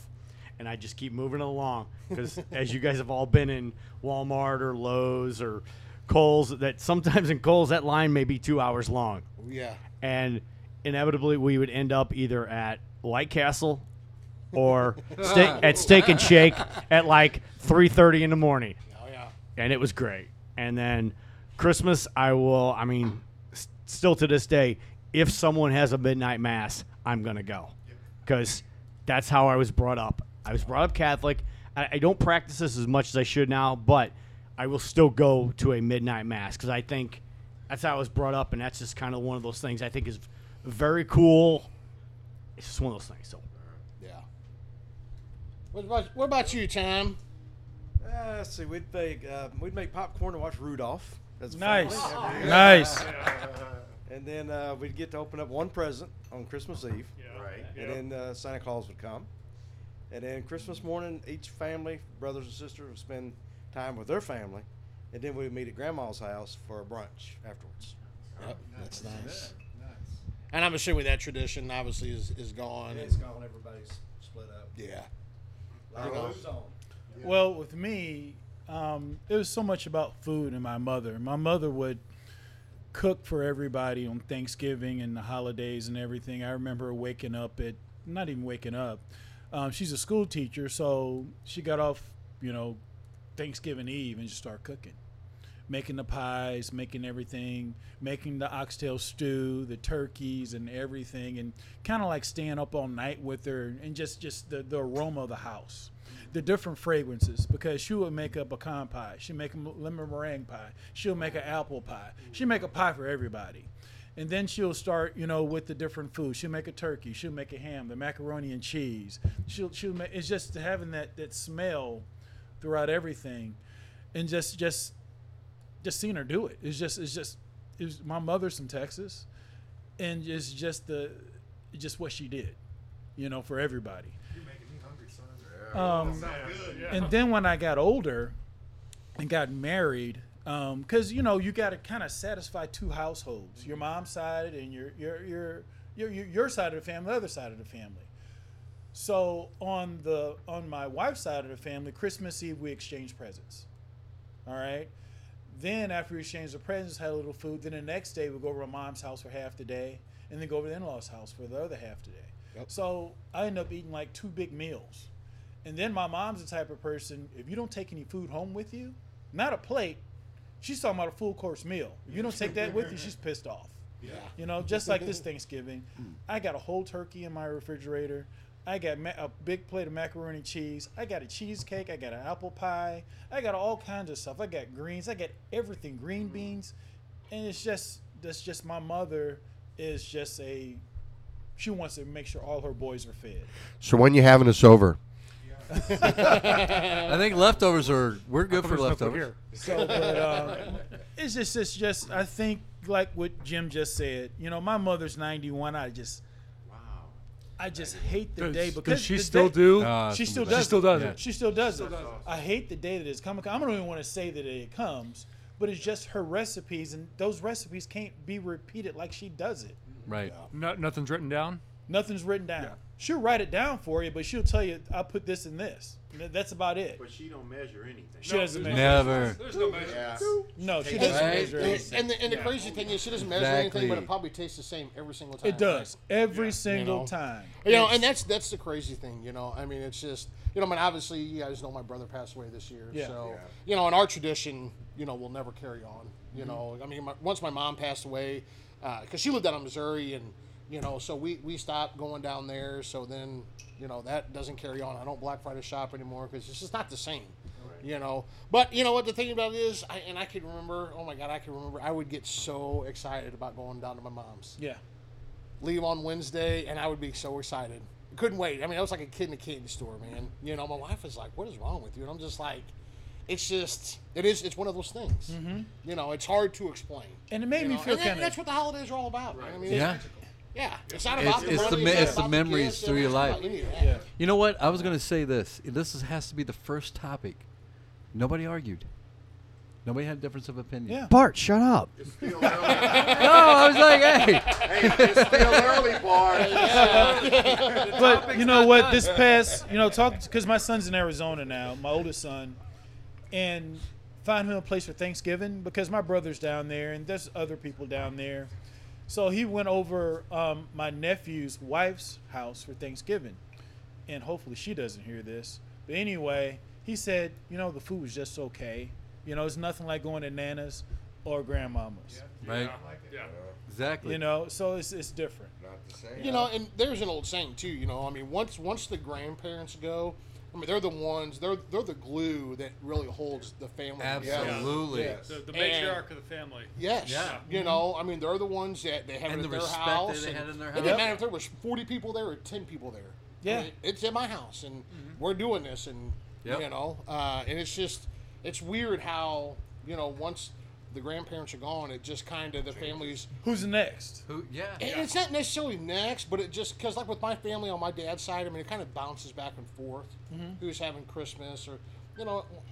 and I just keep moving along. Because as you guys have all been in Walmart or Lowe's or Kohl's, that sometimes in Kohl's that line may be 2 hours long. Yeah. And inevitably we would end up either at White Castle or at Steak and Shake at like 3:30 in the morning. Oh, yeah. And it was great. And then Christmas, still to this day, if someone has a midnight mass, I'm going to go, because that's how I was brought up. I was brought up Catholic. I don't practice this as much as I should now, but I will still go to a midnight mass because I think that's how I was brought up, and that's just kind of one of those things I think is very cool. It's just one of those things. So, yeah. What about you, Tom? Let's see. We'd make popcorn and watch Rudolph. That's nice. Nice. And then we'd get to open up one present on Christmas Eve. Yeah. Right. And then Santa Claus would come. And then Christmas morning, each family, brothers and sisters, would spend time with their family. And then we'd meet at Grandma's house for a brunch afterwards. Yep. Nice. That's nice. Yeah. Nice. And I'm assuming that tradition, obviously, is gone. Yeah, it's gone. Everybody's split up. Yeah. Well, with me, it was so much about food and my mother. My mother would cook for everybody on Thanksgiving and the holidays and everything. I remember she's a school teacher, so she got off Thanksgiving Eve and just started cooking. making the pies, making everything, making the oxtail stew, the turkeys and everything, and kind of like staying up all night with her, and just the aroma of the house, the different fragrances, because she would make a pecan pie, she'd make a lemon meringue pie, she'll make an apple pie, she'd make a pie for everybody. And then she'll start, with the different foods. She'll make a turkey, she'll make a ham, the macaroni and cheese. She'll make, it's just having that smell throughout everything, and just seeing her do it. It was my mother's from Texas, and it's just what she did, for everybody. You're making me hungry, son. Yeah. Good, yeah. And then when I got older and got married, because you got to kind of satisfy two households, your mom's side and your side of the family, the other side of the family. So on my wife's side of the family, Christmas Eve we exchanged presents. All right. Then after we exchanged the presents, had a little food. Then the next day we go over to mom's house for half the day, and then go over to the in-laws' house for the other half the day. Yep. So I end up eating like two big meals, and then my mom's the type of person, if you don't take any food home with you, not a plate. She's talking about a full course meal. If you don't take that with you, she's pissed off. Yeah. Just like this Thanksgiving, I got a whole turkey in my refrigerator. I got a big plate of macaroni and cheese. I got a cheesecake. I got an apple pie. I got all kinds of stuff. I got greens. I got everything, green beans. And it's just, that's just my mother is just she wants to make sure all her boys are fed. So when you having us over? I think leftovers we're good for leftovers. So, but it's just I think like what Jim just said. My mother's 91. I just hate the day because does she still do? She still does it. I hate the day that it's coming. I don't even want to say that it comes, but it's just her recipes, and those recipes can't be repeated like she does it. Right. No, nothing's written down. Nothing's written down. Yeah. She'll write it down for you, but she'll tell you, I put this in this. That's about it. But she don't measure anything. She doesn't measure. Never. There's no measurements. Yeah. No, she doesn't measure anything. And the crazy thing is she doesn't measure anything, but it probably tastes the same every single time. It does. Every single time. And that's the crazy thing, I mean, it's just, obviously, you guys know my brother passed away this year. Yeah. So, in our tradition, we'll never carry on. I mean, once my mom passed away, because she lived out in Missouri, and, so we stopped going down there. So then, that doesn't carry on. I don't Black Friday shop anymore because it's just not the same, right. But you know what the thing about it is, I can remember, oh my God, I would get so excited about going down to my mom's. Yeah. Leave on Wednesday, and I would be so excited. Couldn't wait. I mean, I was like a kid in a candy store, man. My wife is like, what is wrong with you? And I'm just like, it's one of those things. Mm-hmm. It's hard to explain. And it made me feel kind of. That's what the holidays are all about. Right. I mean, yeah. Yeah, it's not about the memories through your life. Yeah. You know what? I was going to say this. This has to be the first topic. Nobody argued. Nobody had a difference of opinion. Yeah. Bart, shut up. It's still early. No, I was like, hey, it's still early, Bart. Yeah. But you know what? Done. This past, because my son's in Arizona now, my oldest son, and find him a place for Thanksgiving because my brother's down there and there's other people down there. So he went over my nephew's wife's house for Thanksgiving. And hopefully she doesn't hear this. But anyway, he said, the food was just okay. It's nothing like going to Nana's or Grandmama's. Yeah. Right. Yeah. Exactly. So it's different. Not the same. And there's an old saying, too. I mean, once the grandparents go, I mean, they're the ones. They're the glue that really holds the family. Absolutely, yes. The matriarch of the family. Yes. Yeah. I mean, they're the ones that they have in their house. And the respect they had in their house. It didn't matter if there was 40 people there or 10 people there. Yeah. I mean, it's in my house, and we're doing this, and and it's weird how once the grandparents are gone, it just kind of the family's. Who's next? It's not necessarily next, but it just because like with my family on my dad's side, I mean, it kind of bounces back and forth. Mm-hmm. Who's having Christmas or,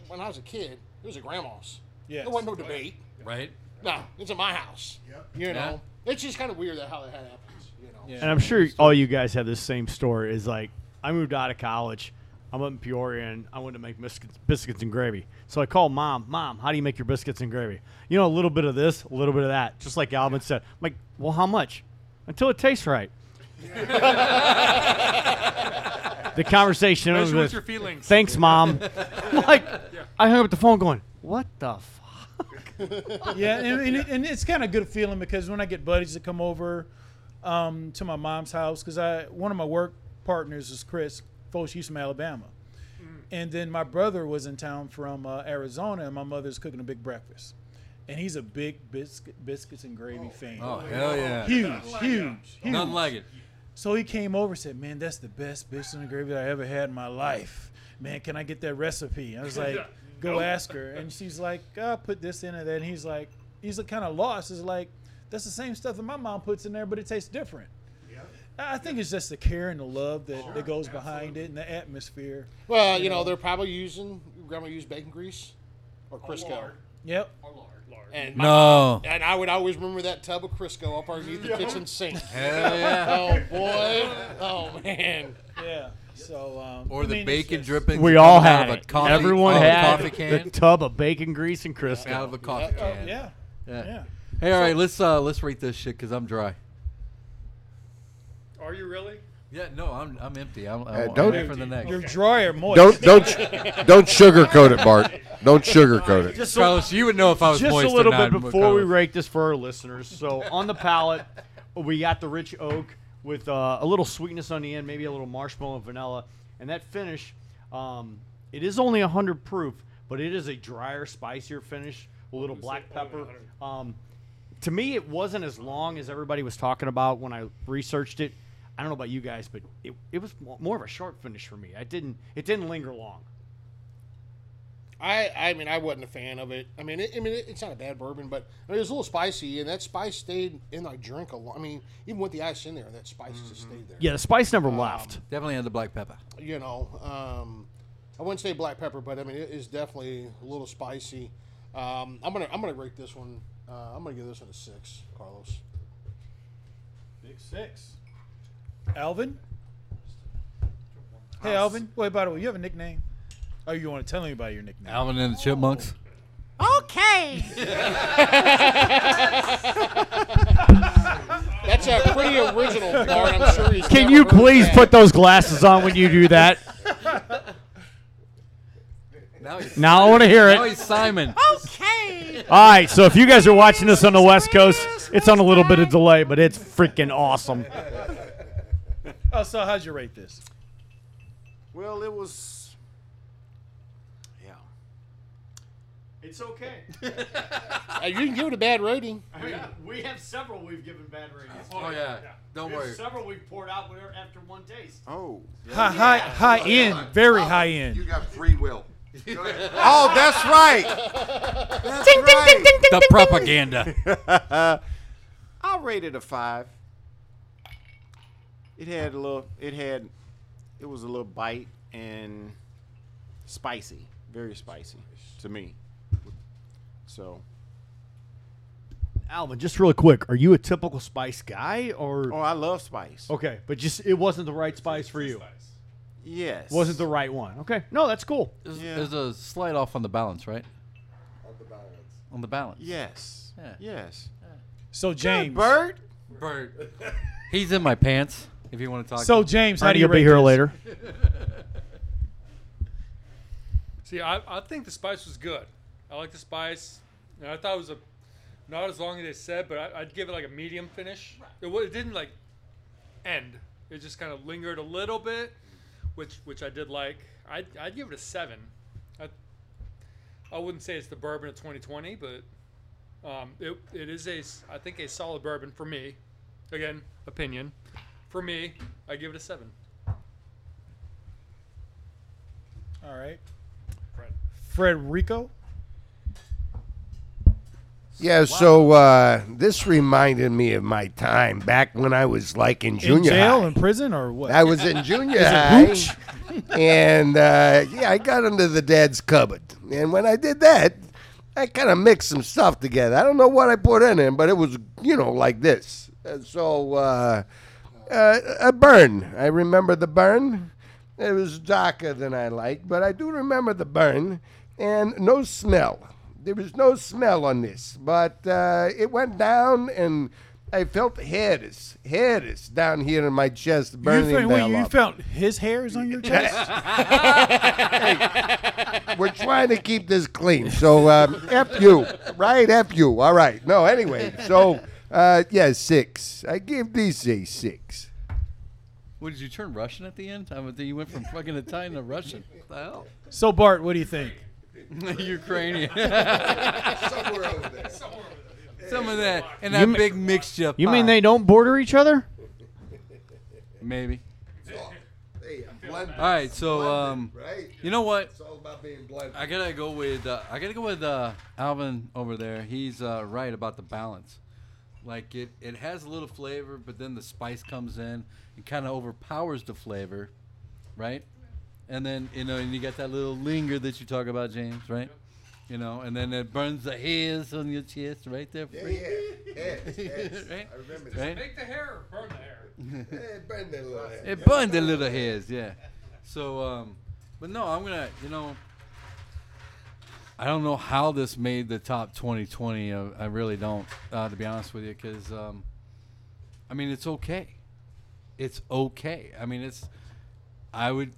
when I was a kid, it was a grandma's. Yeah, there wasn't no debate. Right. No, it's at my house. Yep. It's just kind of weird how that happens. Yeah. And I'm sure all you guys have this same story. Is like I moved out of college. I'm up in Peoria, and I wanted to make biscuits and gravy. So I called Mom. Mom, how do you make your biscuits and gravy? A little bit of this, a little bit of that, just like Alvin said. I'm like, well, how much? Until it tastes right. The conversation was with, your feelings? Thanks, Mom. I'm like, I hung up the phone going, what the fuck? Yeah, and it's kind of a good feeling because when I get buddies that come over to my mom's house, because one of my work partners is Chris Foch. He's from Alabama. And then my brother was in town from Arizona, and my mother's cooking a big breakfast. And he's a big biscuits and gravy fan. Oh, hell yeah. Huge. Nothing like it. So he came over and said, man, that's the best biscuits and gravy I ever had in my life. Man, can I get that recipe? I was like, go ask her. And she's like, I'll put this in and that. And he's kind of lost. He's like, that's the same stuff that my mom puts in there, but it tastes different. I think it's just the care and the love that goes behind it and the atmosphere. Well, you know, they're probably using, grandma used bacon grease or Crisco. Lard. Yep. Or lard. And I would always remember that tub of Crisco up underneath the kitchen sink. Hell yeah. Oh, boy. Oh, man. Yeah. So, or the bacon dripping. We all had it. Everyone had the tub of bacon grease and Crisco. Out of a coffee can. Yeah. Hey, all right, let's rate this shit because I'm dry. Are you really? Yeah, no, I'm empty. I'm waiting for the next. You're dry or moist. Don't sugarcoat it, Bart. Don't sugarcoat it. Just Carlos, you would know if I was moist or not. Just a little bit before we rate this for our listeners. So on the palate, we got the rich oak with a little sweetness on the end, maybe a little marshmallow and vanilla. And that finish, it is only 100 proof, but it is a drier, spicier finish, a little black pepper. To me, it wasn't as long as everybody was talking about when I researched it. I don't know about you guys, but it was more of a sharp finish for me. It didn't linger long. I wasn't a fan of it. It's not a bad bourbon, but it was a little spicy, and that spice stayed in my drink a lot. Even with the ice in there, that spice just stayed there. Yeah, the spice never left. Definitely had the black pepper. You know, I wouldn't say black pepper, but it is definitely a little spicy. I'm gonna rate this one. I'm gonna give this one a 6, Carlos. Big 6. Alvin? Hey, Alvin. Wait, by the way, you have a nickname? Oh, you want to tell anybody your nickname? Alvin and the Chipmunks. Okay. That's a pretty original bar. I'm sure he's Can you please put those glasses on when you do that? Now I want to hear it. Now he's Simon. Okay. All right, so if you guys are watching this on the West Coast, it's on a little bit of delay, but it's freaking awesome. Oh, so how'd you rate this? Well, it was, it's okay. You can give it a bad rating. We have several we've given bad ratings. Don't worry. Several we've poured out after one taste. Oh, high end, very high end. You got free will. Go ahead. Oh, that's right. Ding, ding, ding, ding, the propaganda. I'll rate it a 5. It was a little bite and spicy, very spicy to me. So, Alvin, just really quick, are you a typical spice guy or? Oh, I love spice. Okay, but just it wasn't the right spice for you. Spice. Yes, wasn't the right one. Okay, no, that's cool. There's a slight off on the balance, right? On the balance. Yes. Yeah. Yes. Yeah. So James. Bert. He's in my pants. If you want to talk. So James, how do you rate this? You'll be here later. See, I think the spice was good. I like the spice. And I thought it was not as long as they said, but I'd give it like a medium finish. Right. It didn't like end. It just kind of lingered a little bit, which I did like. I'd give it a 7. I wouldn't say it's the bourbon of 2020, but it is I think a solid bourbon for me. Again, opinion. For me, I give it a 7. All right. Frederico? Yeah, wow. So this reminded me of my time back when I was like in junior high. In jail, in prison, or what? I was in junior high. And, I got into the dad's cupboard. And when I did that, I kind of mixed some stuff together. I don't know what I put in it, but it was, like this. So, a burn. I remember the burn. It was darker than I liked, but I do remember the burn. And no smell. There was no smell on this, but it went down, and I felt hairs down here in my chest burning down. You felt his hairs on your chest? Hey, which one? trying to keep this clean. So F you, right? F you. All right. No, anyway. So, yeah, 6. I give these a 6. What, did you turn Russian at the end? I mean, you went from fucking Italian to Russian. What the hell? So, Bart, what do you think? Ukrainian. Somewhere over there. Some of that. And that big mixture. You mean they don't border each other? Maybe. All right, so you know what? It's all about being blended. I gotta go with Alvin over there. He's right about the balance. Like it has a little flavor, but then the spice comes in and kind of overpowers the flavor, right? And then and you got that little linger that you talk about, James, right? You know, and then it burns the hairs on your chest right there. Yeah, yes. Right? I remember that. Right? Make the hair burn the hair. It burned the little hairs. Yeah. So, but no, I'm going to, I don't know how this made the top 2020. I really don't, to be honest with you, because, I mean, it's okay. It's okay. I mean, I don't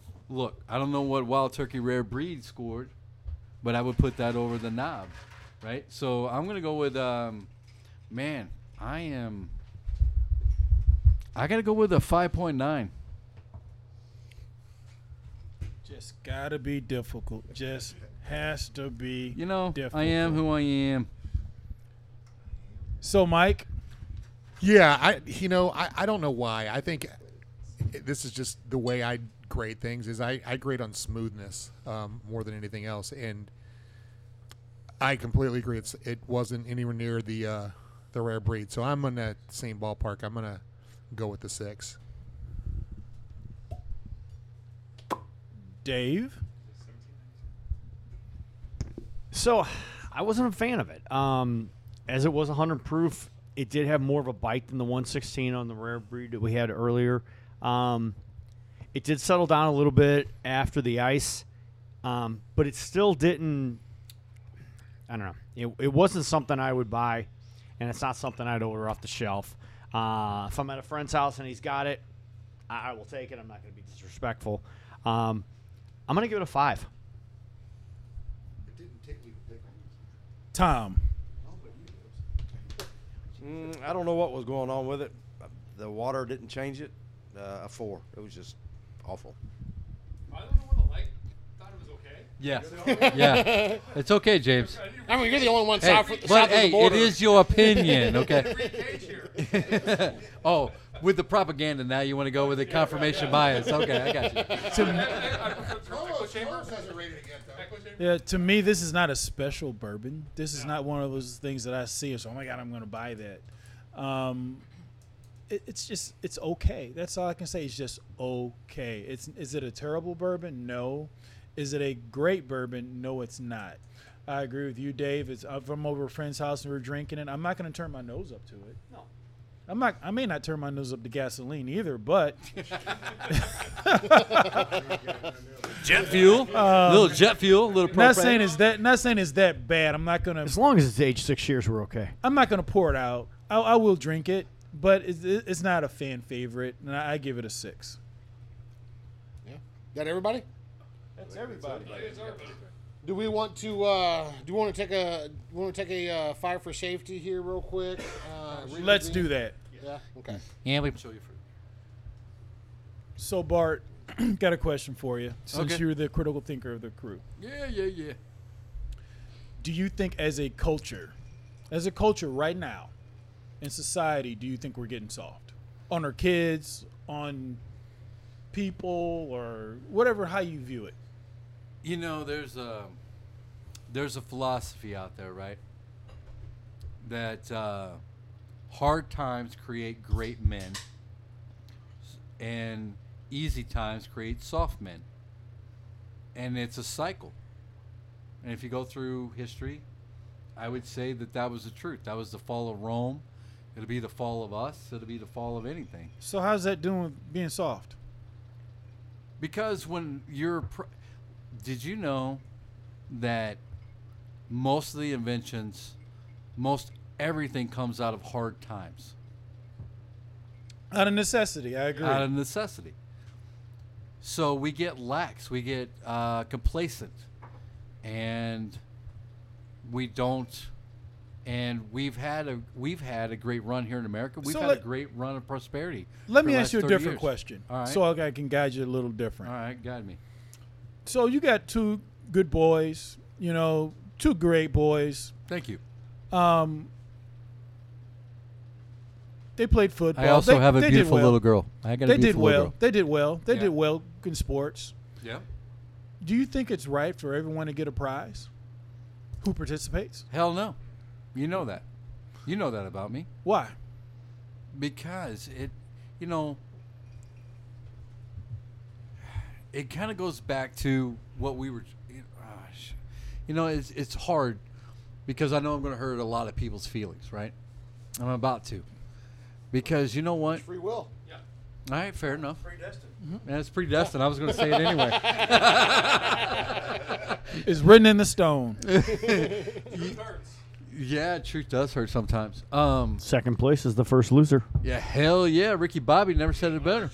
know what Wild Turkey Rare Breed scored, but I would put that over the Knob, right? So I'm going to go with, I got to go with a 5.9. Just got to be difficult. Just has to be difficult. I am who I am. So, Mike? Yeah, I don't know why. I think this is just the way I grade things is I grade on smoothness more than anything else. And I completely agree. It wasn't anywhere near the Rare Breed. So I'm in that same ballpark. I'm going to go with the 6. Dave? So, I wasn't a fan of it. As it was 100 proof, it did have more of a bite than the 116 on the Rare Breed that we had earlier. It did settle down a little bit after the ice, but it still didn't, I don't know. It wasn't something I would buy, and it's not something I'd order off the shelf. If I'm at a friend's house and he's got it, I will take it. I'm not going to be disrespectful. I'm going to give it a 5. It didn't take me to pick one. Tom. I don't know what was going on with it. The water didn't change it. A 4. It was just awful. I don't know what the light thought it was okay. Yeah. Yeah. It's okay, James. I mean, you're the only one south of the border. It is your opinion, okay? Oh, with the propaganda now, you want to go with the confirmation bias. Okay, I got you. Yeah, to me, this is not a special bourbon. This is not one of those things that I see. So, oh my God, I'm going to buy that. It's okay. That's all I can say. It's just okay. Is it a terrible bourbon? No. Is it a great bourbon? No, it's not. I agree with you, Dave. If I'm over a friend's house and we're drinking it, I'm not going to turn my nose up to it. No. I may not turn my nose up to gasoline either, but jet fuel, a little propane. Not saying it's that bad. I'm not gonna. As long as it's aged 6 years, we're okay. I'm not gonna pour it out. I will drink it, but it's not a fan favorite, and I give it a 6. Yeah, that everybody. That's everybody. Do we want to take a fire for safety here real quick? Let's do that. Yeah. Okay. Yeah, we can show you fruit. So Bart, got a question for you since you're the critical thinker of the crew. Yeah. Do you think as a culture right now in society, do you think we're getting soft on our kids, on people, or whatever how you view it? You know, there's a philosophy out there, right? That hard times create great men, and easy times create soft men. And it's a cycle. And if you go through history, I would say that was the truth. That was the fall of Rome. It'll be the fall of us. It'll be the fall of anything. So how's that doing with being soft? Because when you're... Did you know that most of the inventions, most everything comes out of hard times? Out of necessity, I agree. Out of necessity. So we get lax, we get complacent, and we don't. And we've had a great run here in America. We've had a great run of prosperity. Let me ask you a different question. All right. So I can guide you a little different. All right, guide me. So you got two good boys, two great boys. Thank you. They played football. I also have a beautiful little girl. They did well in sports. Yeah. Do you think it's right for everyone to get a prize who participates? Hell no. You know that. You know that about me. Why? Because it kind of goes back to what we were. It's hard because I know I'm going to hurt a lot of people's feelings, right? I'm about to. Because you know what? It's free will. Yeah. All right, fair enough. Predestined. Mm-hmm. And it's predestined. I was going to say it anyway. It's written in the stone. Truth hurts. Yeah, truth does hurt sometimes. Second place is the first loser. Yeah, hell yeah. Ricky Bobby never said it better.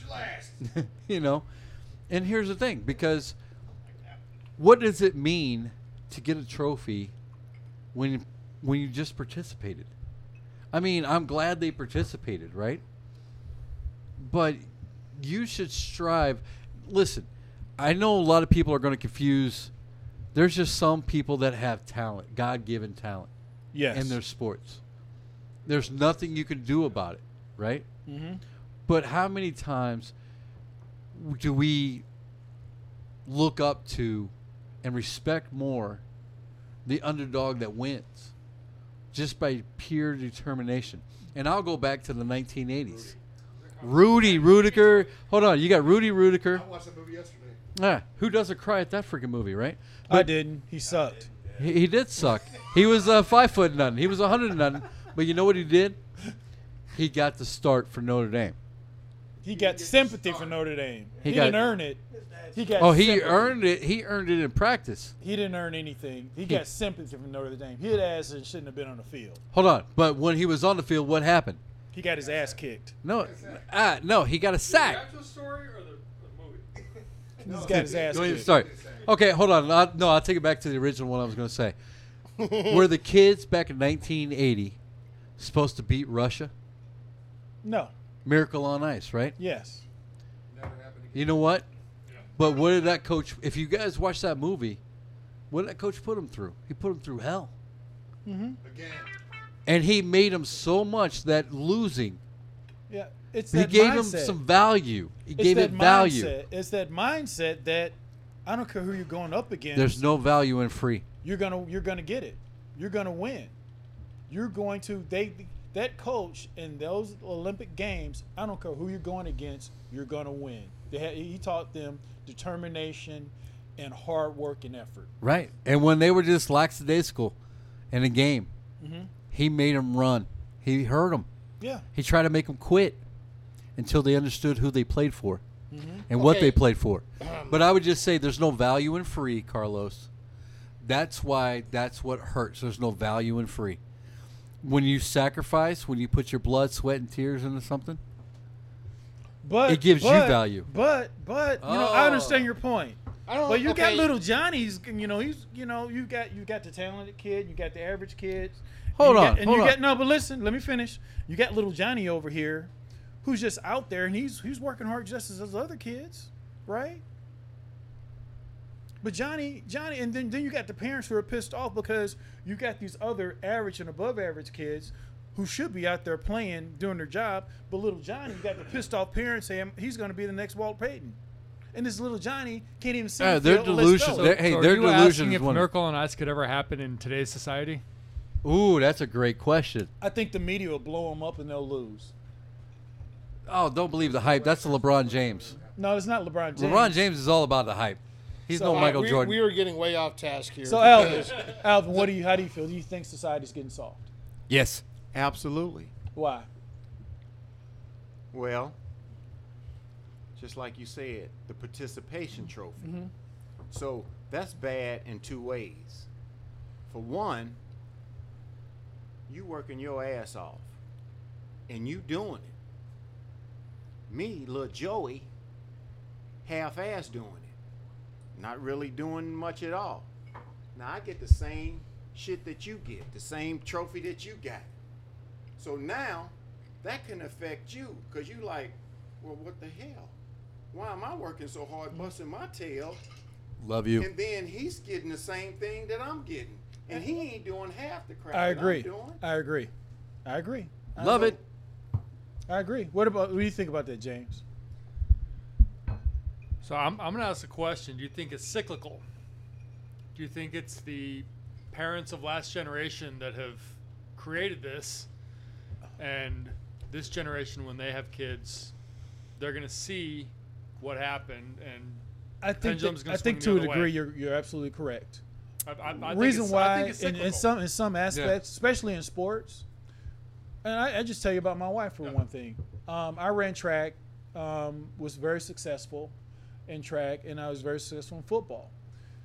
And here's the thing, because what does it mean to get a trophy when you just participated? I mean, I'm glad they participated, right? But you should strive. Listen, I know a lot of people are going to confuse. There's just some people that have talent, God-given talent. Yes. In their sports. There's nothing you can do about it, right? Mm-hmm. But how many times do we look up to and respect more the underdog that wins just by pure determination? And I'll go back to the 1980s. Rudy Ruettiger. Hold on. You got Rudy Ruettiger. I watched that movie yesterday. Who doesn't cry at that freaking movie, right? But I didn't. He sucked. He did suck. He was 5 foot nothing. He was 100 and nothing. But you know what he did? He got the start for Notre Dame. He got sympathy for Notre Dame. He didn't earn it. He earned it. He earned it in practice. He didn't earn anything. He got sympathy from Notre Dame. His ass shouldn't have been on the field. Hold on. But when he was on the field, what happened? He got his ass kicked. No, he got a sack. The actual story or the movie? He's got his ass kicked. Sorry. Okay, hold on. I'll take it back to the original one I was going to say. Were the kids back in 1980 supposed to beat Russia? No. Miracle on Ice, right? Yes. Never happened again. You know what? Yeah. But what did that coach, if you guys watch that movie, what did that coach put him through? He put him through hell. Mm-hmm. Again. And he made him so much that losing. Yeah, it's that mindset. He gave him some value. It's that mindset that I don't care who you're going up against. There's no value in free. You're gonna get it. You're gonna win. You're going to that coach in those Olympic games. I don't care who you're going against. You're gonna win. He taught them determination and hard work and effort. Right. And when they were just lackadaisical in a game, mm-hmm. He made them run. He hurt them. Yeah. He tried to make them quit until they understood who they played for. Mm-hmm. And what they played for. But I would just say there's no value in free, Carlos. That's why that's what hurts. There's no value in free. When you sacrifice, when you put your blood, sweat, and tears into something, it gives you value. I understand your point. Got little Johnny's. You got the talented kid. You got the average kids. But listen, let me finish. You got little Johnny over here, who's just out there, and he's working hard just as other kids, right? But Johnny, and then you got the parents who are pissed off because you got these other average and above average kids who should be out there playing, doing their job, but little Johnny, you got the pissed off parents saying he's going to be the next Walt Payton. And this little Johnny can't even see the field. They're delusional. They're delusional. Are you asking if Miracle on Ice could ever happen in today's society? Ooh, that's a great question. I think the media will blow them up and they'll lose. Oh, don't believe the hype. That's the LeBron James. No, it's not LeBron James. LeBron James is all about the hype. He's no Michael Jordan. We are getting way off task here. So, Alvin, how do you feel? Do you think society's getting soft? Yes, absolutely. Why? Well, just like you said, the participation trophy. Mm-hmm. So that's bad in two ways. For one, you working your ass off, and you doing it. Me, little Joey, half-ass doing it. Not really doing much at all. Now I get the same shit that you get, the same trophy that you got. So now that can affect you, because you like, well, what the hell? Why am I working so hard, busting my tail? Love you. And then he's getting the same thing that I'm getting. And he ain't doing half the crap I agree. That I'm doing. I agree. Love it. I agree. What do you think about that, James? So I'm going to ask a question. Do you think it's cyclical? Do you think it's the parents of last generation that have created this, and this generation, when they have kids, they're going to see what happened, and I think to a degree you're absolutely correct. I think in some aspects, yeah, especially in sports, and I just tell you about my wife for one thing. I ran track, was very successful in track, and I was very successful in football.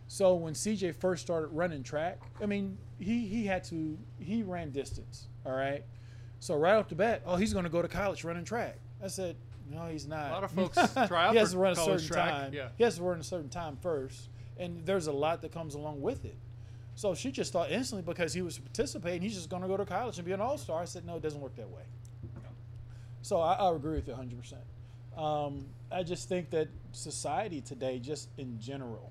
So when CJ first started running track, I mean, he ran distance, all right? So right off the bat, oh, he's going to go to college running track. I said, no, he's not. A lot of folks try out. He has to run a certain time. Yeah. He has to run a certain time first, and there's a lot that comes along with it. So she just thought instantly, because he was participating, he's just going to go to college and be an all-star. I said, no, it doesn't work that way. No. So I agree with you 100%. I just think that society today, just in general,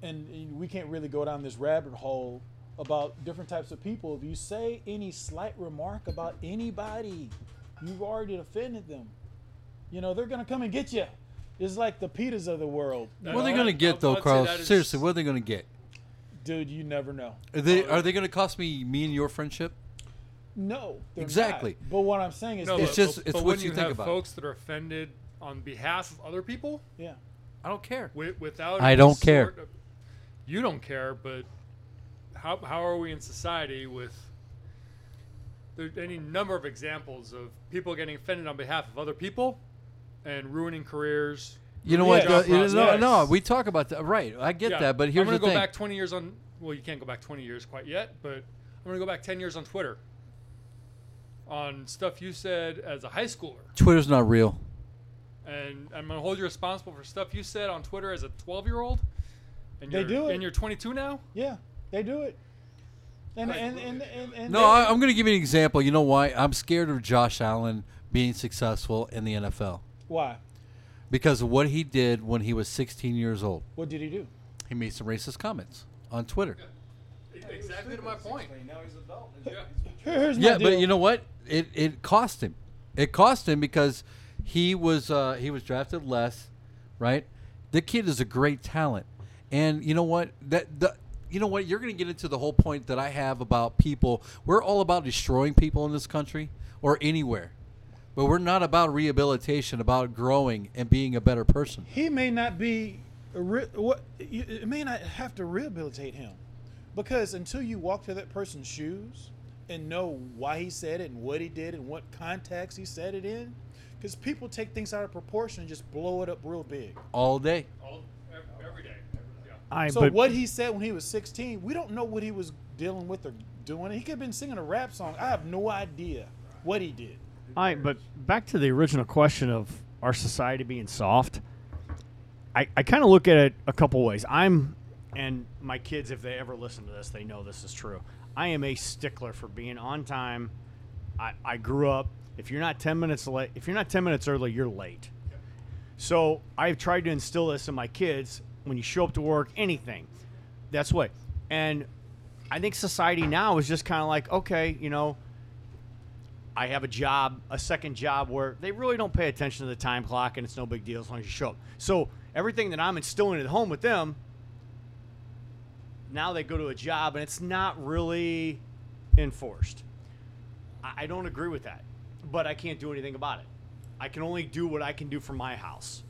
and we can't really go down this rabbit hole about different types of people. If you say any slight remark about anybody, you've already offended them. You know, they're going to come and get you. It's like the pitas of the world. What are they going to get, though, Carl? Seriously, what are they going to get? Dude, you never know. Are they going to cost me and your friendship? No. Exactly. Not. But what I'm saying is... No, it's what you think about. Folks that are offended on behalf of other people? Yeah. I don't care. You don't care, but how are we in society with... There's any number of examples of people getting offended on behalf of other people and ruining careers. You know what? No, we talk about that. Right. I get that, but here's the thing. I'm going to go back 20 years on – well, you can't go back 20 years quite yet, but I'm going to go back 10 years on Twitter on stuff you said as a high schooler. Twitter's not real. And I'm going to hold you responsible for stuff you said on Twitter as a 12-year-old. And you're 22 now? Yeah, they do it. And I'm going to give you an example. You know why? I'm scared of Josh Allen being successful in the NFL. Why? Because of what he did when he was 16 years old. What did he do? He made some racist commenents on Twitter. Yeah. Exactly to my point. Now he's an adult. But you know what? It cost him. It cost him because he was drafted less, right? The kid is a great talent, and you know what? You know what? You're going to get into the whole point that I have about people. We're all about destroying people in this country or anywhere. But we're not about rehabilitation, about growing and being a better person. He may not be you may not have to rehabilitate him, because until you walk through that person's shoes and know why he said it and what he did and what context he said it in, because people take things out of proportion and just blow it up real big. All day. Every day. So what he said when he was 16, we don't know what he was dealing with or doing. He could have been singing a rap song. I have no idea what he did. All right, but back to the original question of our society being soft, I kind of look at it a couple ways. And my kids, if they ever listen to this, they know this is true. I am a stickler for being on time. I grew up, if you're not 10 minutes early, you're late. So I've tried to instill this in my kids. When you show up to work, anything, that's what. And I think society now is just kind of like, okay, you know, I have a job, a second job, where they really don't pay attention to the time clock, and it's no big deal as long as you show up. So everything that I'm instilling at home with them, now they go to a job, and it's not really enforced. I don't agree with that, but I can't do anything about it. I can only do what I can do for my house.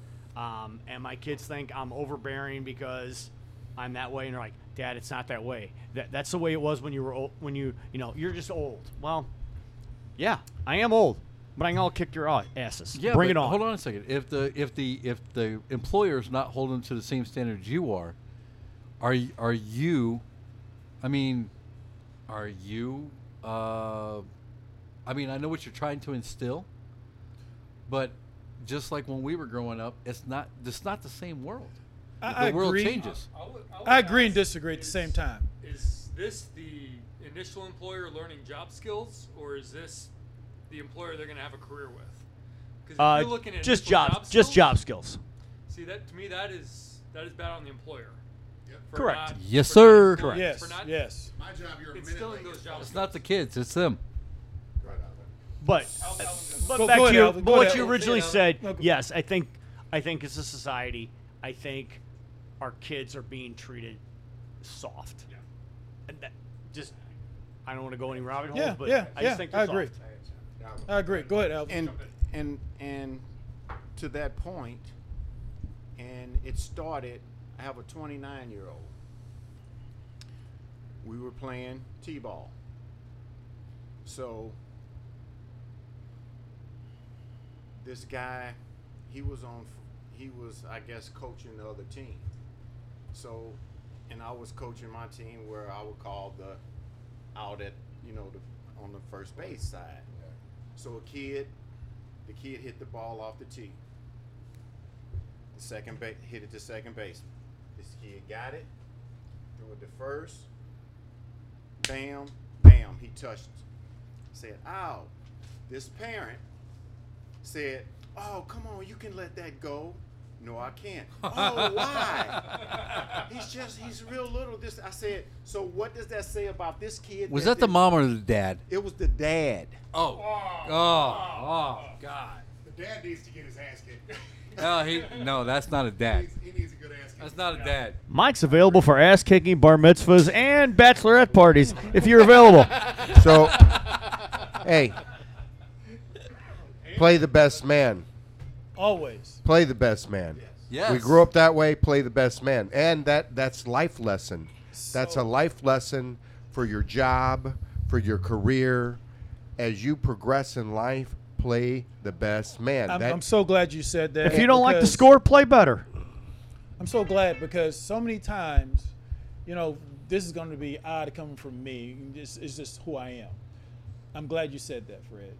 And my kids think I'm overbearing because I'm that way, and they're like, "Dad, it's not that way. That's the way it was when you were old. When you know, you're just old." Well, yeah, I am old, but I can all kick your asses. Yeah, bring it on. Hold on a second. If the employer's not holding them to the same standards you are you? I mean, are you? I mean, I know what you're trying to instill, but. Just like when we were growing up, it's not the same world. I the world agree. Changes. I agree and disagree at the same time. Is this the initial employer learning job skills, or is this the employer they're going to have a career with? Because you're looking at just job skills. See, that to me that is bad on the employer. Yep. Correct. Yes, sir. Correct. Yes. Yes. My job. You're instilling those jobs. It's not the kids. It's them. But back to you, what you originally said. Yes, I think as a society, I think our kids are being treated soft. Yeah. And that just, I don't want to go any rabbit holes, but I just think they're soft. I agree. Go ahead, Alvin. And to that point, and it started. I have a 29-year-old. We were playing t-ball. So this guy, he was, I guess, coaching the other team. So, and I was coaching my team where I would call on the first base side. So the kid hit the ball off the tee. The second base, hit it to second base. This kid got it, threw it to first. Bam, bam, he touched it. Said, ow. This parent said, oh, come on, you can let that go. No, I can't. Oh, why? He's real little. I said, so what does that say about this kid? Was that the mom or the dad? It was the dad. Oh. Oh, God. The dad needs to get his ass kicked. No, that's not a dad. He needs a good ass kicking. That's not a dad. Mike's available for ass kicking, bar mitzvahs, and bachelorette parties if you're available. So, hey. Play the best man. Always. Play the best man. Yes. We grew up that way, play the best man. And that's life lesson. So that's a life lesson for your job, for your career. As you progress in life, play the best man. I'm so glad you said that. If you don't like the score, play better. I'm so glad, because so many times, this is going to be odd coming from me. It's just who I am. I'm glad you said that, Fred.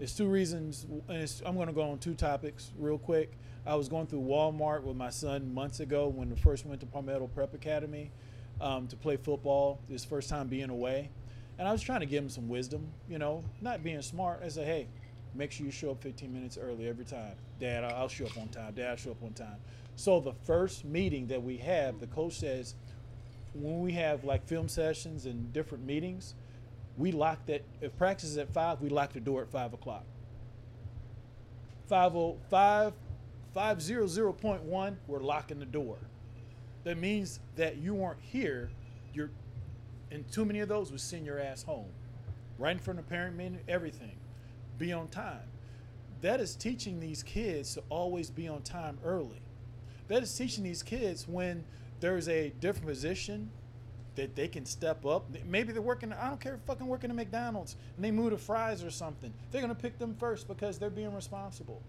It's two reasons, and I'm going to go on two topics real quick. I was going through Walmart with my son months ago when we first went to Palmetto Prep Academy to play football, his first time being away. And I was trying to give him some wisdom, not being smart. I said, hey, make sure you show up 15 minutes early every time. Dad, I'll show up on time. Dad, I'll show up on time. So the first meeting that we have, the coach says, when we have like film sessions and different meetings, we locked it. If practice is at 5, we lock the door at 5 o'clock. 505.500.1, we're locking the door. That means that you weren't here. You're in too many of those. We send your ass home, right in front of parent meeting. Everything, be on time. That is teaching these kids to always be on time early. That is teaching these kids when there is a different position that they can step up. Maybe they're working, I don't care, fucking working at McDonald's, and they move to fries or something. They're going to pick them first because they're being responsible.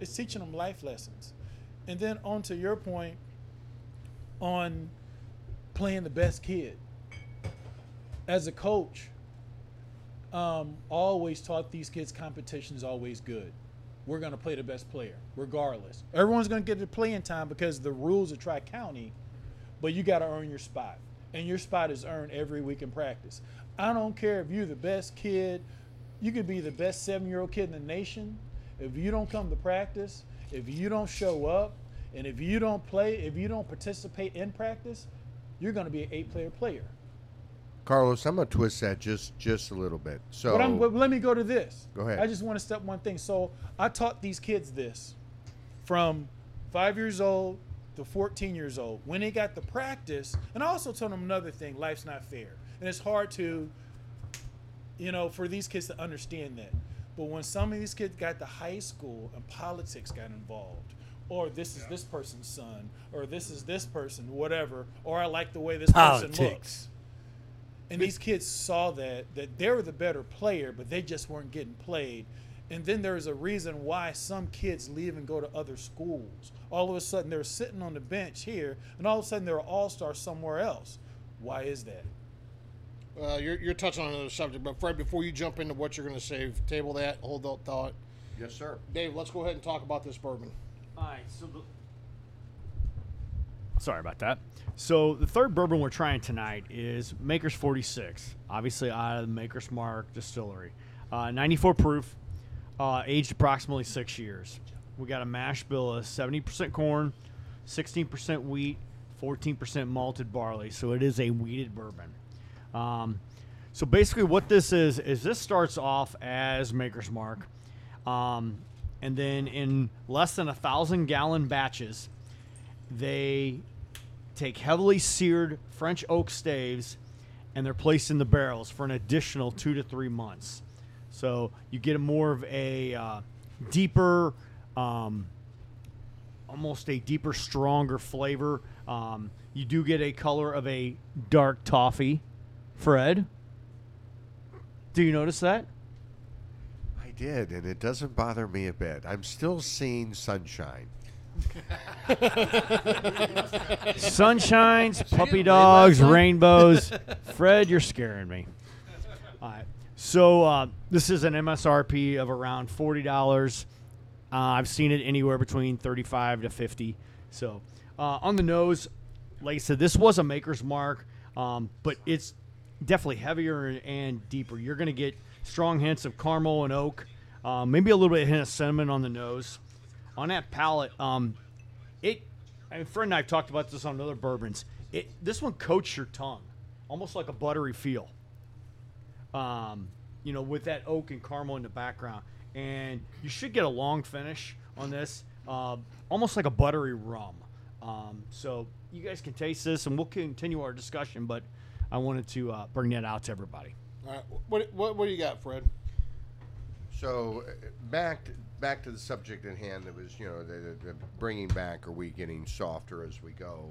It's teaching them life lessons. And then on to your point on playing the best kid. As a coach, always taught these kids competition is always good. We're going to play the best player regardless. Everyone's going to get to play in time because the rules of Tri-County, but you got to earn your spot. And your spot is earned every week in practice. I don't care if you're the best kid. You could be the best 7-year-old kid in the nation. If you don't come to practice, if you don't show up, and if you don't play, if you don't participate in practice, you're going to be an 8-player player. Carlos, I'm going to twist that just a little bit. So, but let me go to this. Go ahead. I just want to step one thing. So I taught these kids this from 5 years old to 14 years old, when they got the practice. And I also told them another thing, life's not fair. And it's hard to, for these kids to understand that. But when some of these kids got to high school and politics got involved, or this is this person's son, or this is this person, whatever, or I like the way this person looks. And these kids saw that they were the better player, but they just weren't getting played. And then there's a reason why some kids leave and go to other schools. All of a sudden, they're sitting on the bench here, and all of a sudden, they're an all-star somewhere else. Why is that? You're touching on another subject, but Fred, before you jump into what you're going to say, table that, hold that thought. Yes, sir. Dave, let's go ahead and talk about this bourbon. All right, so Sorry about that. So the third bourbon we're trying tonight is Makers 46, obviously out of the Maker's Mark Distillery. 94 proof, aged approximately 6 years. We got a mash bill of 70% corn, 16% wheat, 14% malted barley. So it is a wheated bourbon. So basically what this is this starts off as Maker's Mark. And then in less than 1,000-gallon batches, they take heavily seared French oak staves and they're placed in the barrels for an additional 2 to 3 months. So you get a more of a deeper, almost a deeper, stronger flavor. You do get a color of a dark toffee. Fred, do you notice that? I did, and it doesn't bother me a bit. I'm still seeing sunshine. Sunshines, puppy dogs, rainbows. Fred, you're scaring me. All right. So this is an MSRP of around $40. I've seen it anywhere between $35 to $50. So on the nose, like I said, this was a Maker's Mark, but it's definitely heavier and deeper. You're going to get strong hints of caramel and oak, maybe a little bit of hint of cinnamon on the nose. On that palate, Fred and I have talked about this on other bourbons. This one coats your tongue, almost like a buttery feel. With that oak and caramel in the background, and you should get a long finish on this, almost like a buttery rum. So you guys can taste this, and we'll continue our discussion. But I wanted to bring that out to everybody. All right, what do you got, Fred? So back to the subject at hand. That was the bringing back. Are we getting softer as we go?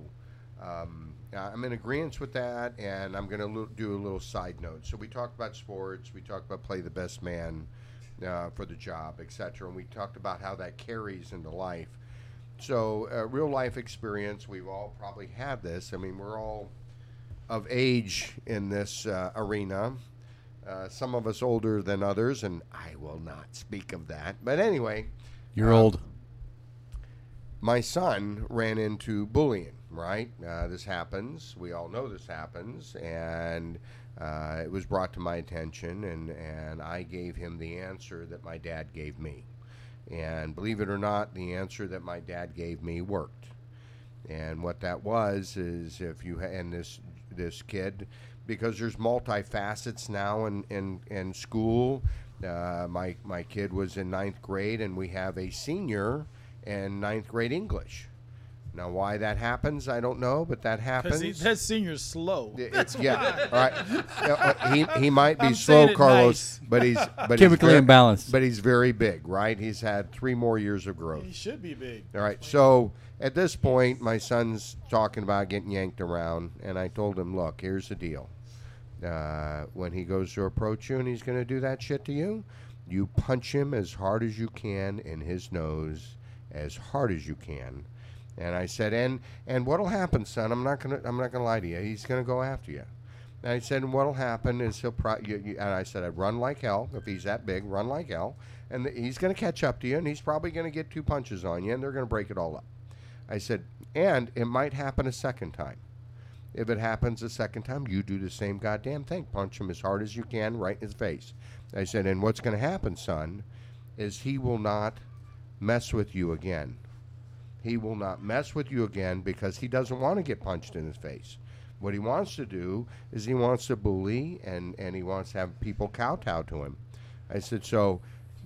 I'm in agreement with that, and I'm going to do a little side note. So we talked about sports, we talked about play the best man for the job, etc., and we talked about how that carries into life. So real life experience, we've all probably had this. I mean, we're all of age in this arena, some of us older than others, and I will not speak of that. But anyway. You're old. My son ran into bullying, right? This happens. We all know this happens. And it was brought to my attention, and I gave him the answer that my dad gave me. And believe it or not, the answer that my dad gave me worked. And what that was is if you and this kid, because there's multifacets now in school. My kid was in 9th grade, and we have a senior and 9th grade English. Now, why that happens, I don't know, but that happens. Because that senior's slow. All right. He might be slow, Carlos, nice. But he's chemically imbalanced. But he's very big, right? He's had 3 more years of growth. He should be big. All right. So at this point, my son's talking about getting yanked around, and I told him, look, here's the deal. When he goes to approach you and he's going to do that shit to you, you punch him as hard as you can in his nose, as hard as you can. And I said, and what'll happen, son? I'm not gonna lie to you. He's gonna go after you. And I said, and what'll happen is he'll probably. And I said, I'd run like hell if he's that big. Run like hell, and he's gonna catch up to you, and he's probably gonna get 2 punches on you, and they're gonna break it all up. I said, and it might happen a second time. If it happens a second time, you do the same goddamn thing. Punch him as hard as you can, right in his face. I said, and what's gonna happen, son, is he will not mess with you again. He will not mess with you again because he doesn't want to get punched in his face. What he wants to do is he wants to bully and he wants to have people kowtow to him. I said, so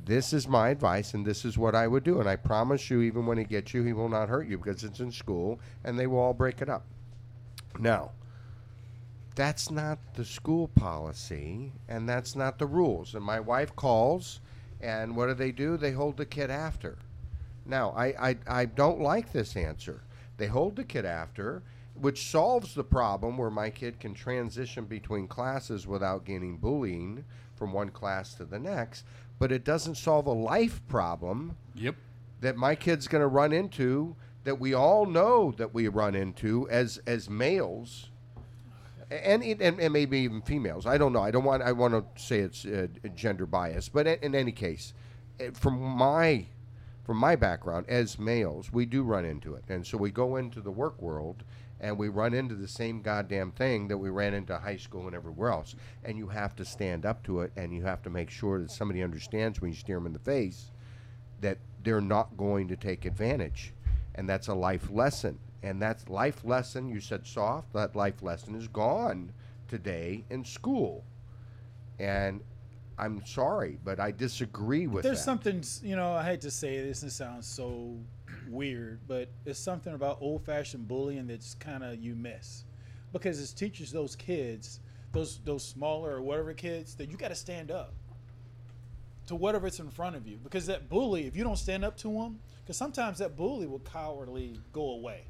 this is my advice and this is what I would do. And I promise you, even when he gets you, he will not hurt you because it's in school and they will all break it up. Now, that's not the school policy and that's not the rules. And my wife calls and what do? They hold the kid after. Now, I don't like this answer. They hold the kid after, which solves the problem where my kid can transition between classes without gaining bullying from one class to the next, but it doesn't solve a life problem that my kid's going to run into, that we all know that we run into as males, and maybe even females. I don't know. I want to say it's gender bias, but in any case, from my from my background as males, we do run into it. And so we go into the work world and we run into the same goddamn thing that we ran into high school and everywhere else. And you have to stand up to it, and you have to make sure that somebody understands when you stare them in the face that they're not going to take advantage. And that's a life lesson. And that life lesson, you said soft, that life lesson is gone today in school. And I'm sorry, but I disagree with that. There's something, you know, I hate to say this, and it sounds so weird, but it's something about old-fashioned bullying that's kind of you miss. Because it teaches those kids, those smaller or whatever kids, that you got to stand up to whatever it's in front of you. Because that bully, if you don't stand up to them, because sometimes that bully will cowardly go away.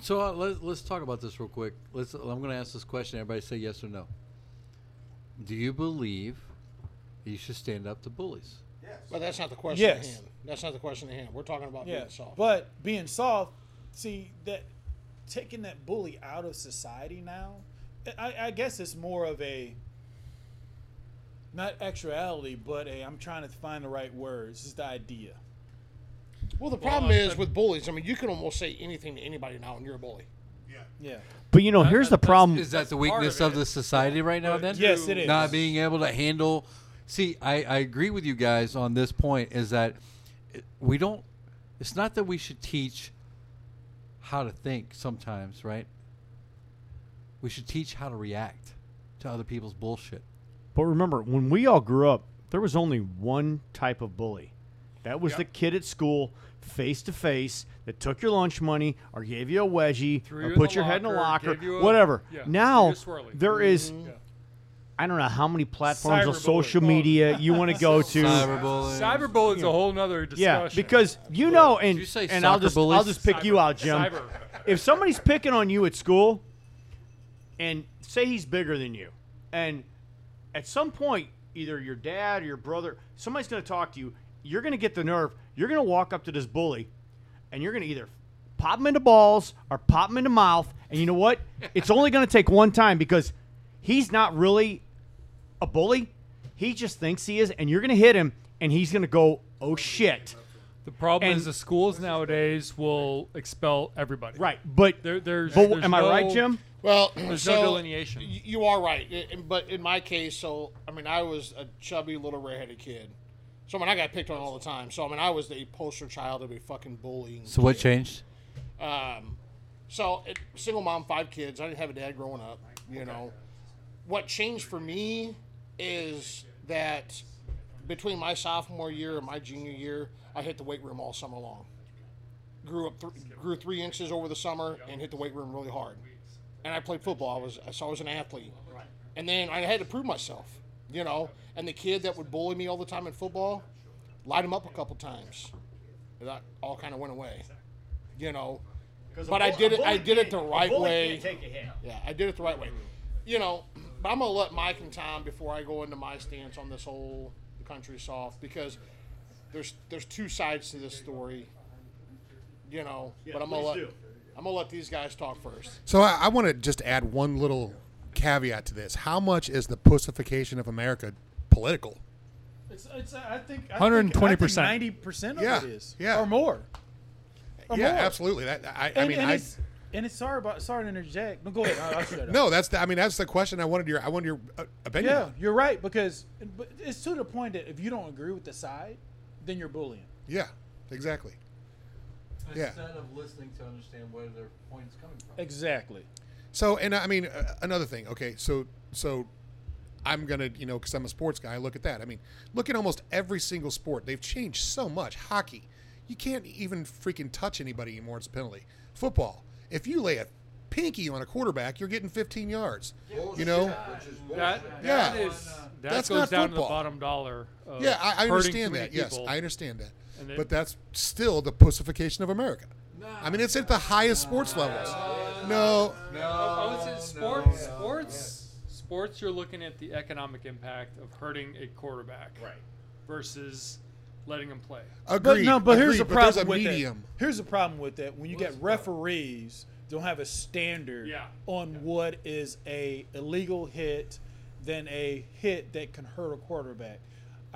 So let's talk about this real quick. I'm going to ask this question. Everybody say yes or no. Do you believe you should stand up to bullies? Yes. But that's not the question at hand. That's not the question at hand. We're talking about being soft. But being soft, see, that taking that bully out of society now, I guess it's more of a, not actuality, but a, I'm trying to find the right words. It's the idea. Well, the problem is with bullies, I mean, you can almost say anything to anybody now, and you're a bully. Yeah. Yeah. But, you know, here's the problem. Is that the weakness of the society right now, then? Yes, it is. Not being able to handle. See, I agree with you guys on this point, is that we don't, it's not that we should teach how to think sometimes, right? We should teach how to react to other people's bullshit. But remember, when we all grew up, there was only one type of bully. That was the kid at school, face-to-face, that took your lunch money or gave you a wedgie or put your head in a locker, whatever. Now, there is... I don't know how many platforms of social media you want to go to. Cyberbullying. Cyberbullying is a whole other discussion. Yeah, because you know, and I'll just pick you out, Jim. If somebody's picking on you at school, and say he's bigger than you, and at some point, either your dad or your brother, somebody's going to talk to you. You're going to get the nerve. You're going to walk up to this bully, and you're going to either pop him into balls or pop him into mouth. And you know what? It's only going to take one time because he's not really a bully, he just thinks he is, and you're going to hit him, and he's going to go, oh, shit. The problem is the schools nowadays will expel everybody. Right, but there's am I right, Jim? Well, there's no delineation. You are right, but in my case, I was a chubby little redheaded kid, so I got picked on all the time. So I was the poster child of a fucking bullying. So what changed? Single mom, 5 kids. I didn't have a dad growing up, you know. What changed for me is that between my sophomore year and my junior year, I hit the weight room all summer long. Grew 3 inches over the summer and hit the weight room really hard. And I played football. I was an athlete. And then I had to prove myself, you know. And the kid that would bully me all the time in football, light him up a couple times. That all kind of went away, you know. But I did it the right way. Yeah, I did it the right way. You know, but I'm going to let Mike and Tom before I go into my stance on this whole country soft, because there's two sides to this story, you know, but I'm going to let these guys talk first. So I want to just add one little caveat to this. How much is the pussification of America political? It's I think 120%. I think 90% of it is. Yeah. Or more. Or more. Absolutely. And it's sorry to interject. No, go ahead. I'll shut up. No, that's the question. I wanted your opinion. Yeah, you're right, because it's to the point that if you don't agree with the side, then you're bullying. Yeah, exactly. Instead of listening to understand where their point is coming from. Exactly. So, and I mean, another thing. Okay, so I'm gonna, because I'm a sports guy, look at that. Look at almost every single sport. They've changed so much. Hockey, you can't even freaking touch anybody anymore. It's a penalty. Football. If you lay a pinky on a quarterback, you're getting 15 yards. You know, that goes down to the bottom dollar. I understand that. Yes, I understand that. But that's still the pussification of America. It's at the highest sports levels. Sports. You're looking at the economic impact of hurting a quarterback, right? Versus letting them play. Agreed. But here's the problem with that. Here's the problem with that. When you get referees, don't have a standard on what is a illegal hit than a hit that can hurt a quarterback.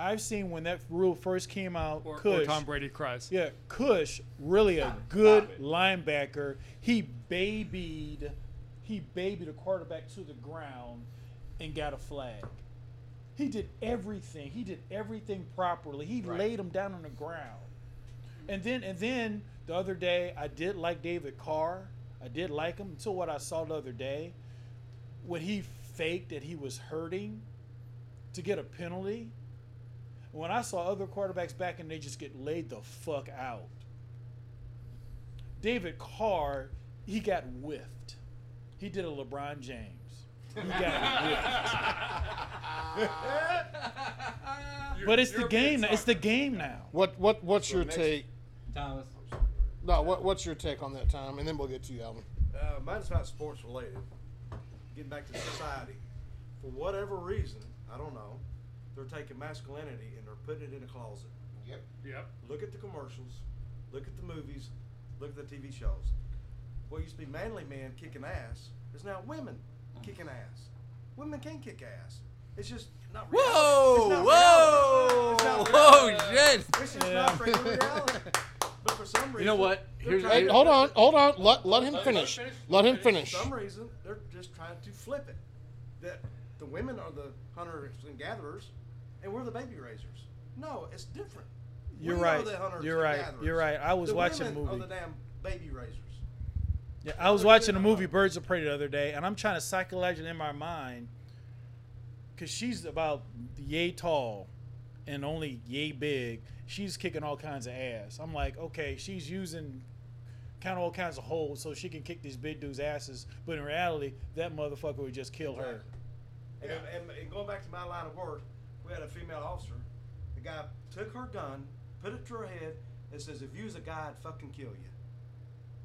I've seen when that rule first came out, Kush, or Tom Brady cries. Yeah, Kush, really a good linebacker. He babied a quarterback to the ground and got a flag. He did everything. He did everything properly. He laid him down on the ground. And then the other day, I did like David Carr. I did like him until what I saw the other day, when he faked that he was hurting to get a penalty. When I saw other quarterbacks back and they just get laid the fuck out. David Carr, he got whiffed. He did a LeBron James. He got whiffed. But it's the game now. It's the game now. What's your take, Thomas? No, what's your take on that, Tom? And then we'll get to you, Alvin. Mine's not sports related. Getting back to society. For whatever reason, I don't know, they're taking masculinity and they're putting it in a closet. Yep. Yep. Look at the commercials. Look at the movies. Look at the TV shows. What used to be manly men kicking ass is now women kicking ass. Women can kick ass. It's just not reality. It's just not reality. But for some reason, you know what? Hold on. Let him finish. For some reason, they're just trying to flip it. That the women are the hunters and gatherers, and we're the baby raisers. No, it's different. You're right. I was watching a movie. The women are the damn baby raisers. Yeah, I was watching a movie, Birds of Prey, the other day, and I'm trying to psychologically in my mind, because she's about yay tall and only yay big. She's kicking all kinds of ass. I'm like, okay, she's using kind of all kinds of holes so she can kick these big dudes' asses. But in reality, that motherfucker would just kill her. Yeah. And going back to my line of work, we had a female officer. The guy took her gun, put it to her head, and says, "If you's a guy, I'd fucking kill you."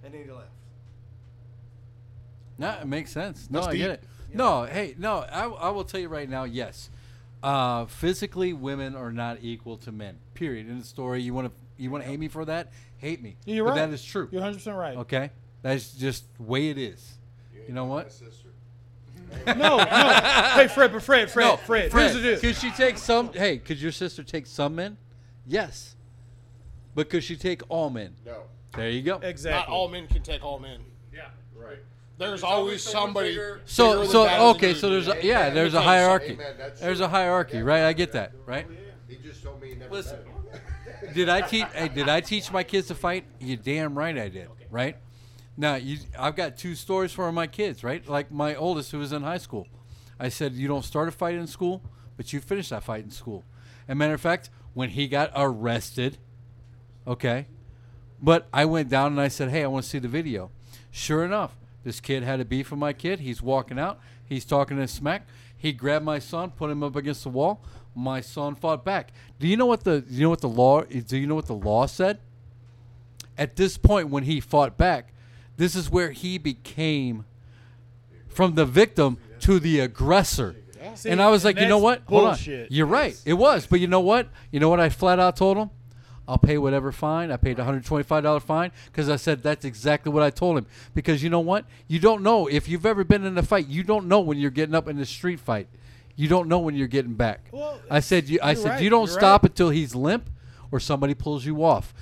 And then he left. No, it makes sense. No, I get it. Yeah. I will tell you right now, yes. Physically, women are not equal to men. Period. In the story, you want to hate me for that? Hate me. Yeah, you're right. That is true. You're 100% right. Okay, that's just the way it is. You know what? No. Hey, Fred. Fred. Could she take some? Hey, could your sister take some men? Yes. But could she take all men? No. There you go. Exactly. Not all men can take all men. Yeah. Right. There's always somebody. There's a hierarchy. Amen, there's a hierarchy, right? I get that, right? He just told me. Listen, did I teach my kids to fight? You damn right I did, right? Now I've got two stories for my kids, right? Like my oldest, who was in high school, I said, "You don't start a fight in school, but you finish that fight in school." And matter of fact, when he got arrested, okay, but I went down and I said, "Hey, I want to see the video." Sure enough. This kid had a beef with my kid. He's walking out. He's talking to smack. He grabbed my son, put him up against the wall. My son fought back. Do you know what the law said? At this point, when he fought back, this is where he became from the victim to the aggressor. See, and I was like, you know what? Bullshit. Hold on. You're right. It was. But you know what? You know what I flat out told him? I'll pay whatever fine. I paid a $125 fine because I said that's exactly what I told him. Because you know what? You don't know. If you've ever been in a fight, you don't know when you're getting up in the street fight. You don't know when you're getting back. Well, I said you don't stop until he's limp or somebody pulls you off.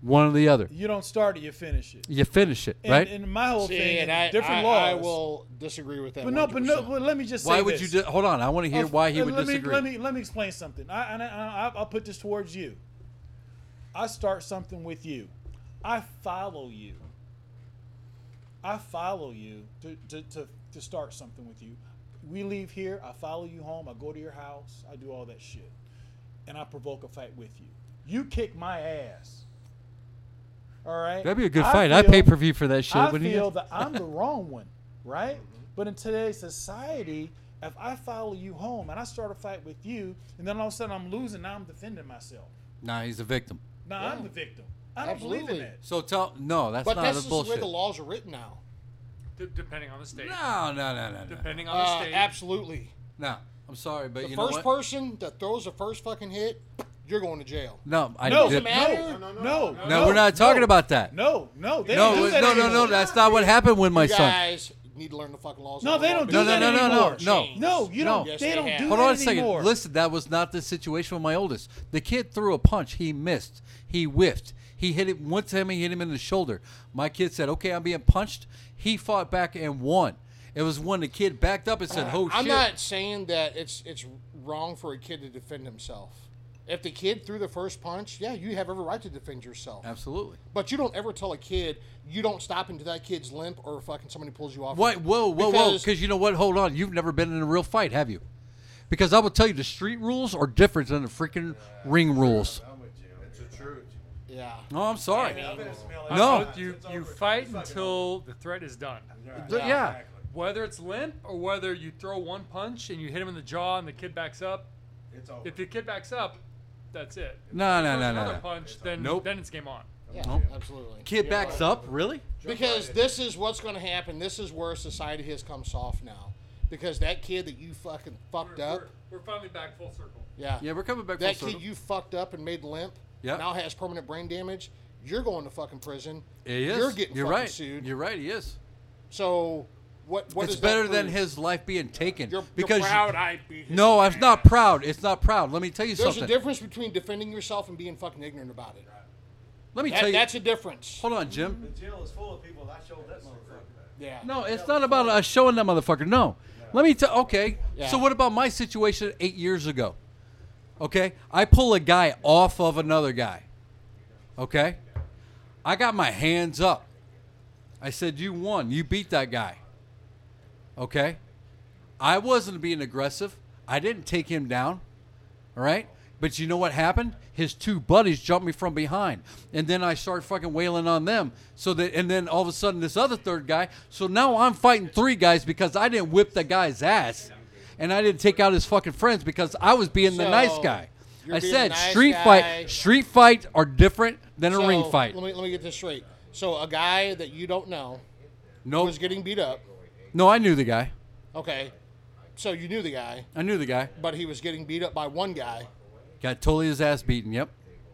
One or the other. You don't start it, you finish it. You finish it, right? And my whole thing, different laws. I will disagree with that. But let me just say why would this. You? Hold on. I want to hear why he would disagree. Let me explain something. I'll put this towards you. I start something with you. I follow you to start something with you. We leave here. I follow you home. I go to your house. I do all that shit. And I provoke a fight with you. You kick my ass. All right? That'd be a good fight. I pay per view for that shit. I feel that I'm the wrong one, right? Mm-hmm. But in today's society, if I follow you home and I start a fight with you, and then all of a sudden I'm losing, now I'm defending myself. Nah, he's a victim. Nah, I'm the victim. I don't believe in that. That's bullshit. But that's where the laws are written now. Depending on the state. No. Depending on the state. Absolutely. No, I'm sorry, but you know what? The first person that throws the first fucking hit, you're going to jail. No, we're not talking about that. No, they didn't do that anymore. That's not what happened with my son. need to learn the fucking laws. No, they don't do that anymore. No, you don't. They don't do that anymore. Hold on a second. Listen, that was not the situation with my oldest. The kid threw a punch. He missed. He whiffed. He hit it one time. He hit him in the shoulder. My kid said, "Okay, I'm being punched." He fought back and won. It was when the kid backed up and said, "Oh shit!" I'm not saying that it's wrong for a kid to defend himself. If the kid threw the first punch, yeah, you have every right to defend yourself. Absolutely. But you don't ever tell a kid you don't stop until that kid's limp or fucking somebody pulls you off. What? Whoa! Because you know what? Hold on. You've never been in a real fight, have you? Because I will tell you, the street rules are different than the freaking ring rules. Yeah. No, I'm sorry. Yeah, no. You fight until the threat is done. Yeah. Whether it's limp or whether you throw one punch and you hit him in the jaw and the kid backs up, it's over. If the kid backs up, that's it. No. Punch, then it's game on. Yeah, nope. Absolutely. Kid backs up? Really? Because this is what's going to happen. This is where society has come soft now. Because that kid that you fucking fucked up. We're finally back full circle. Yeah. Yeah, we're coming back full circle. That kid you fucked up and made limp. Yep. Now has permanent brain damage. You're going to fucking prison. He is. You're getting fucking sued. You're right. He is. So what it's better than his life being taken. You're proud I beat him. No, I'm not proud. It's not proud. Let me tell you something. There's a difference between defending yourself and being fucking ignorant about it. Right. Let me tell you. That's a difference. Hold on, Jim. The jail is full of people that showed that motherfucker. Yeah. No, it's not about us showing that motherfucker. No. Yeah. Let me tell. Okay. Yeah. So what about my situation 8 years ago? Okay, I pull a guy off of another guy. Okay, I got my hands up. I said, "You won. You beat that guy." Okay, I wasn't being aggressive. I didn't take him down. All right, but you know what happened? His two buddies jumped me from behind, and then I started fucking wailing on them. And then all of a sudden, this other third guy. So now I'm fighting three guys because I didn't whip the guy's ass. And I didn't take out his fucking friends because I was being the nice guy. I said street fights are different than a ring fight. Let me get this straight. So a guy that you don't know was getting beat up. No, I knew the guy. Okay. So you knew the guy. I knew the guy. But he was getting beat up by one guy. Got totally his ass beaten, yep.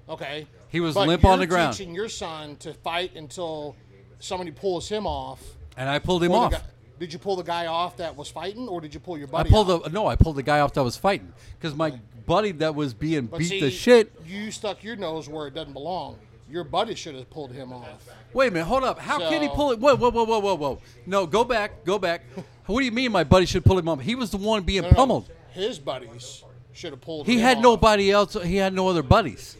Okay. He was limp on the ground. You're teaching your son to fight until somebody pulls him off. And I pulled him off. Did you pull the guy off that was fighting, or did you pull your buddy off? No, I pulled the guy off that was fighting because my buddy that was being beat to shit. You stuck your nose where it doesn't belong. Your buddy should have pulled him off. Wait a minute. Hold up. How can he pull it? Whoa. No, go back. What do you mean my buddy should pull him off? He was the one being pummeled. His buddies should have pulled him off. He had nobody else. He had no other buddies.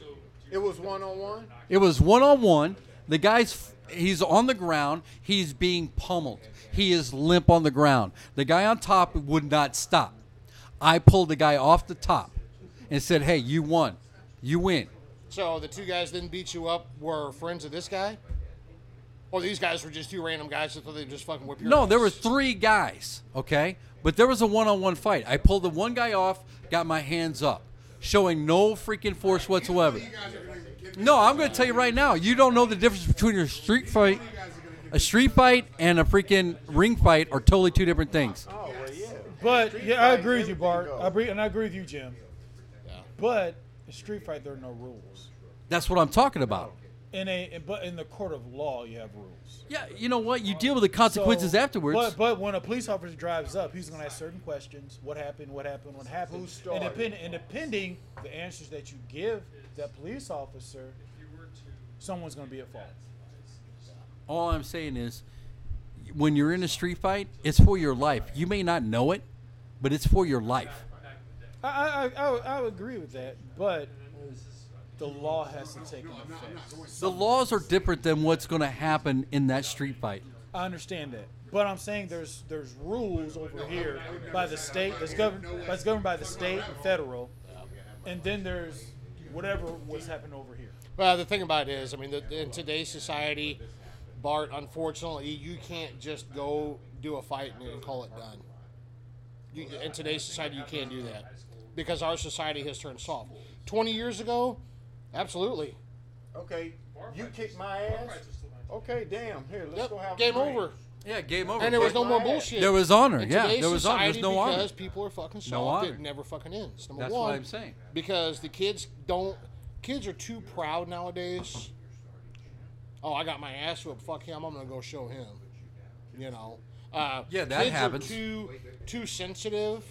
It was one-on-one? It was one-on-one. The guy's... He's on the ground. He's being pummeled. He is limp on the ground. The guy on top would not stop. I pulled the guy off the top and said, "Hey, you won. You win." So the two guys that didn't beat you up were friends of this guy? Or these guys were just two random guys that thought they just fucking whip your ass? No, there were three guys, okay? But there was a one-on-one fight. I pulled the one guy off, got my hands up, showing no freaking force whatsoever. No, I'm going to tell you right now. You don't know the difference between a street fight, and a freaking ring fight are totally two different things. Oh, well, yeah. But yeah, I agree with you, Bart. I agree with you, Jim. Yeah. But in street fight, there are no rules. That's what I'm talking about. But in the court of law, you have rules. Yeah, you know what? You deal with the consequences afterwards. But when a police officer drives up, he's going to ask certain questions. What happened? Who started? And depending the answers that you give that police officer, someone's going to be at fault. All I'm saying is when you're in a street fight, it's for your life. You may not know it, but it's for your life. I agree with that, but... The law has to take effect. The laws are different than what's going to happen in that street fight. I understand that, but I'm saying there's rules over here by the state that's governed by the state and federal, and then there's whatever was happening over here. Well, the thing about it is, I mean, in today's society, Bart, unfortunately, you can't just go do a fight and call it done. In today's society, you can't do that because our society has turned soft. 20 years ago. Absolutely. Okay, you kicked my ass. Okay, damn. Here, let's go have game over. Yeah, game over. And there was no more bullshit. There was honor. Yeah, there was honor. There's no honor because people are fucking soft. It never fucking ends. Number one. That's what I'm saying. Because the kids are too proud nowadays. Oh, I got my ass whipped. Fuck him. I'm gonna go show him. You know. Yeah, that kids happens. Are too sensitive.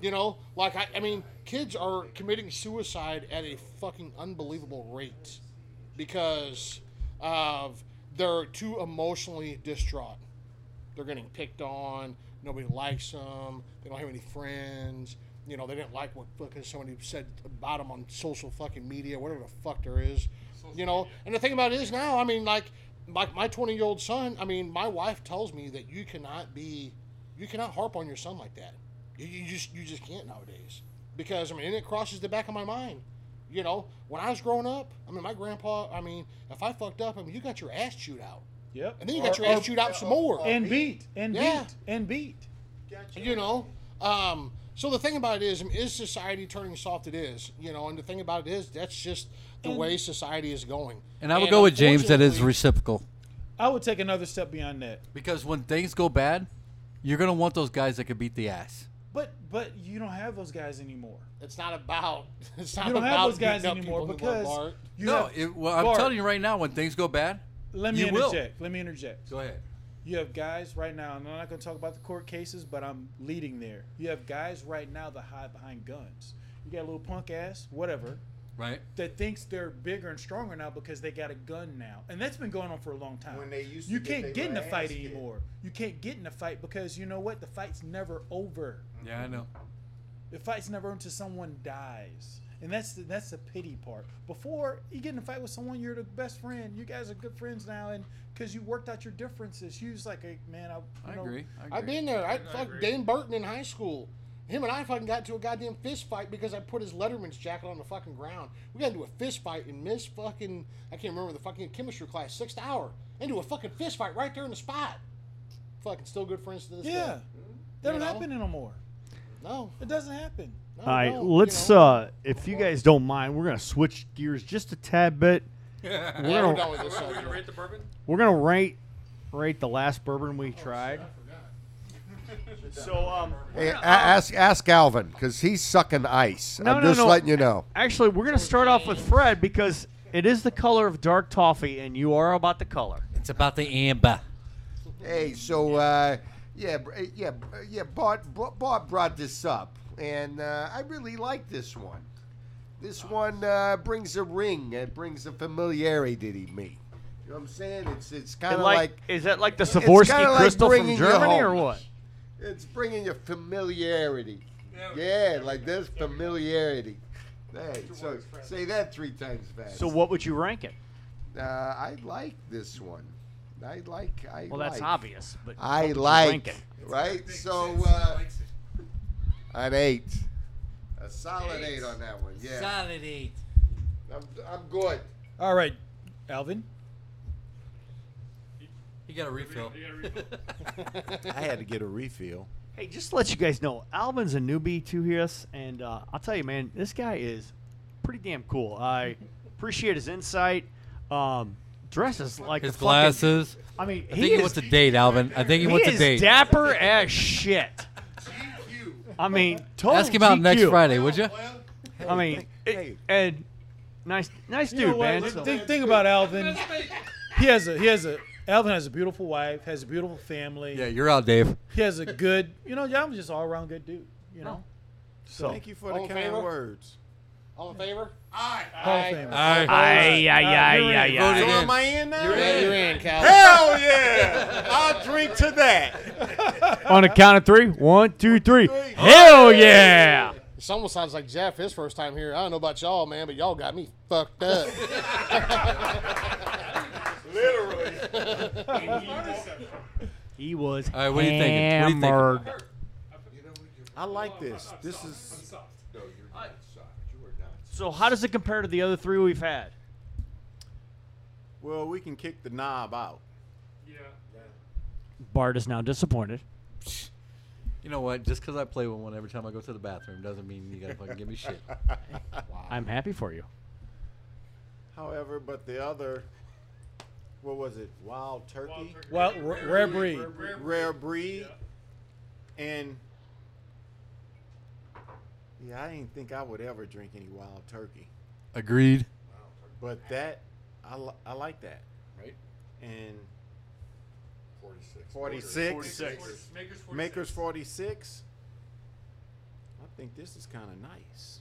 You know, like I mean, kids are committing suicide at a fucking unbelievable rate because of they're too emotionally distraught. They're getting picked on. Nobody likes them. They don't have any friends. You know, they didn't like what fucking somebody said about them on social fucking media, whatever the fuck there is. You know, and the thing about it is now, I mean, like my 20-year-old son, I mean, my wife tells me that you cannot harp on your son like that. You just can't nowadays because, I mean, and it crosses the back of my mind. You know, when I was growing up, I mean, my grandpa, I mean, if I fucked up, I mean, you got your ass chewed out. Yep. And then you got your ass chewed out some more. And beat. Gotcha. You know, so the thing about it is society turning soft? It is, you know, and the thing about it is that's just the way society is going. And I would go with James that is reciprocal. I would take another step beyond that. Because when things go bad, you're going to want those guys that could beat the ass. But you don't have those guys anymore. It's not about those guys anymore because I'm telling you right now, when things go bad, Let me interject. Go ahead. You have guys right now, and I'm not going to talk about the court cases, but I'm leading there. You have guys right now that hide behind guns. You got a little punk ass, whatever, right? That thinks they're bigger and stronger now because they got a gun now, and that's been going on for a long time. When they used to, you can't get in a fight anymore. You can't get in a fight because you know what? The fight's never over. Yeah, I know. The fight's never over until someone dies. And that's the pity part. Before, you get in a fight with someone, you're the best friend. You guys are good friends now, and because you worked out your differences, you was like, hey, man, I agree. I've been there. I fucked Dane Burton in high school. Him and I fucking got into a goddamn fist fight because I put his Letterman's jacket on the fucking ground. We got into a fist fight in Miss fucking, I can't remember the fucking chemistry class, 6th hour. Into a fucking fist fight right there in the spot. Fucking still good friends to this day. Yeah. That don't happen anymore. No. It doesn't happen. All right, let's, if you guys don't mind, we're going to switch gears just a tad bit. We're going to rate the bourbon? We're going to rate the last bourbon we tried. Shit, so, hey, ask Alvin, because he's sucking ice. I'm just letting you know. Actually, we're going to start off with Fred, because it is the color of dark toffee, and you are about the color. It's about the amber. Hey, so, Bob brought this up. And I really like this one. This one brings a ring. It brings a familiarity to me. You know what I'm saying? It's kind of like... Is that like the Swarovski crystal like from Germany or what? It's bringing you familiarity. Yeah, like there's familiarity. Hey, so say that 3 times fast. So what would you rank it? I like this one. That's obvious. But I like it. Right? So... 8. A solid 8 on that one, yeah. Solid 8. I'm good. All right, Alvin. You got a refill. I had to get a refill. Hey, just to let you guys know, Alvin's a newbie to this, and I'll tell you, man, this guy is pretty damn cool. I appreciate his insight. Dresses like his glasses. I mean, I think he wants to date, Alvin. I think he wants to date. He is dapper as shit. I mean, totally. Ask him out next Friday, would you? I mean, and nice dude, you know, man. Think about Alvin. Alvin has a beautiful wife, has a beautiful family. Yeah, you're out, Dave. He has a good, you know, I'm just all around good dude, you know. So thank you for all the kind words. All in favor? Aye. Aye. So am I in now? You're in, Cal. Hell yeah! I'll drink to that. On the count of 3. 1, 2, 3. Hell yeah! This almost sounds like Jeff, his first time here. I don't know about y'all, man, but y'all got me fucked up. Literally. He was hammered. All right, what are you thinking? I like this. This is... So how does it compare to the other 3 we've had? Well, we can kick the knob out. Yeah. Bart is now disappointed. You know what? Just because I play with one every time I go to the bathroom doesn't mean you got to fucking give me shit. Wow. I'm happy for you. However, but the other, what was it? Wild Turkey? Well, Rare Breed. Rare Breed. Yeah. And... yeah, I didn't think I would ever drink any Wild Turkey. Agreed. But that, I like that. Right. And Makers 46. I think this is kind of nice.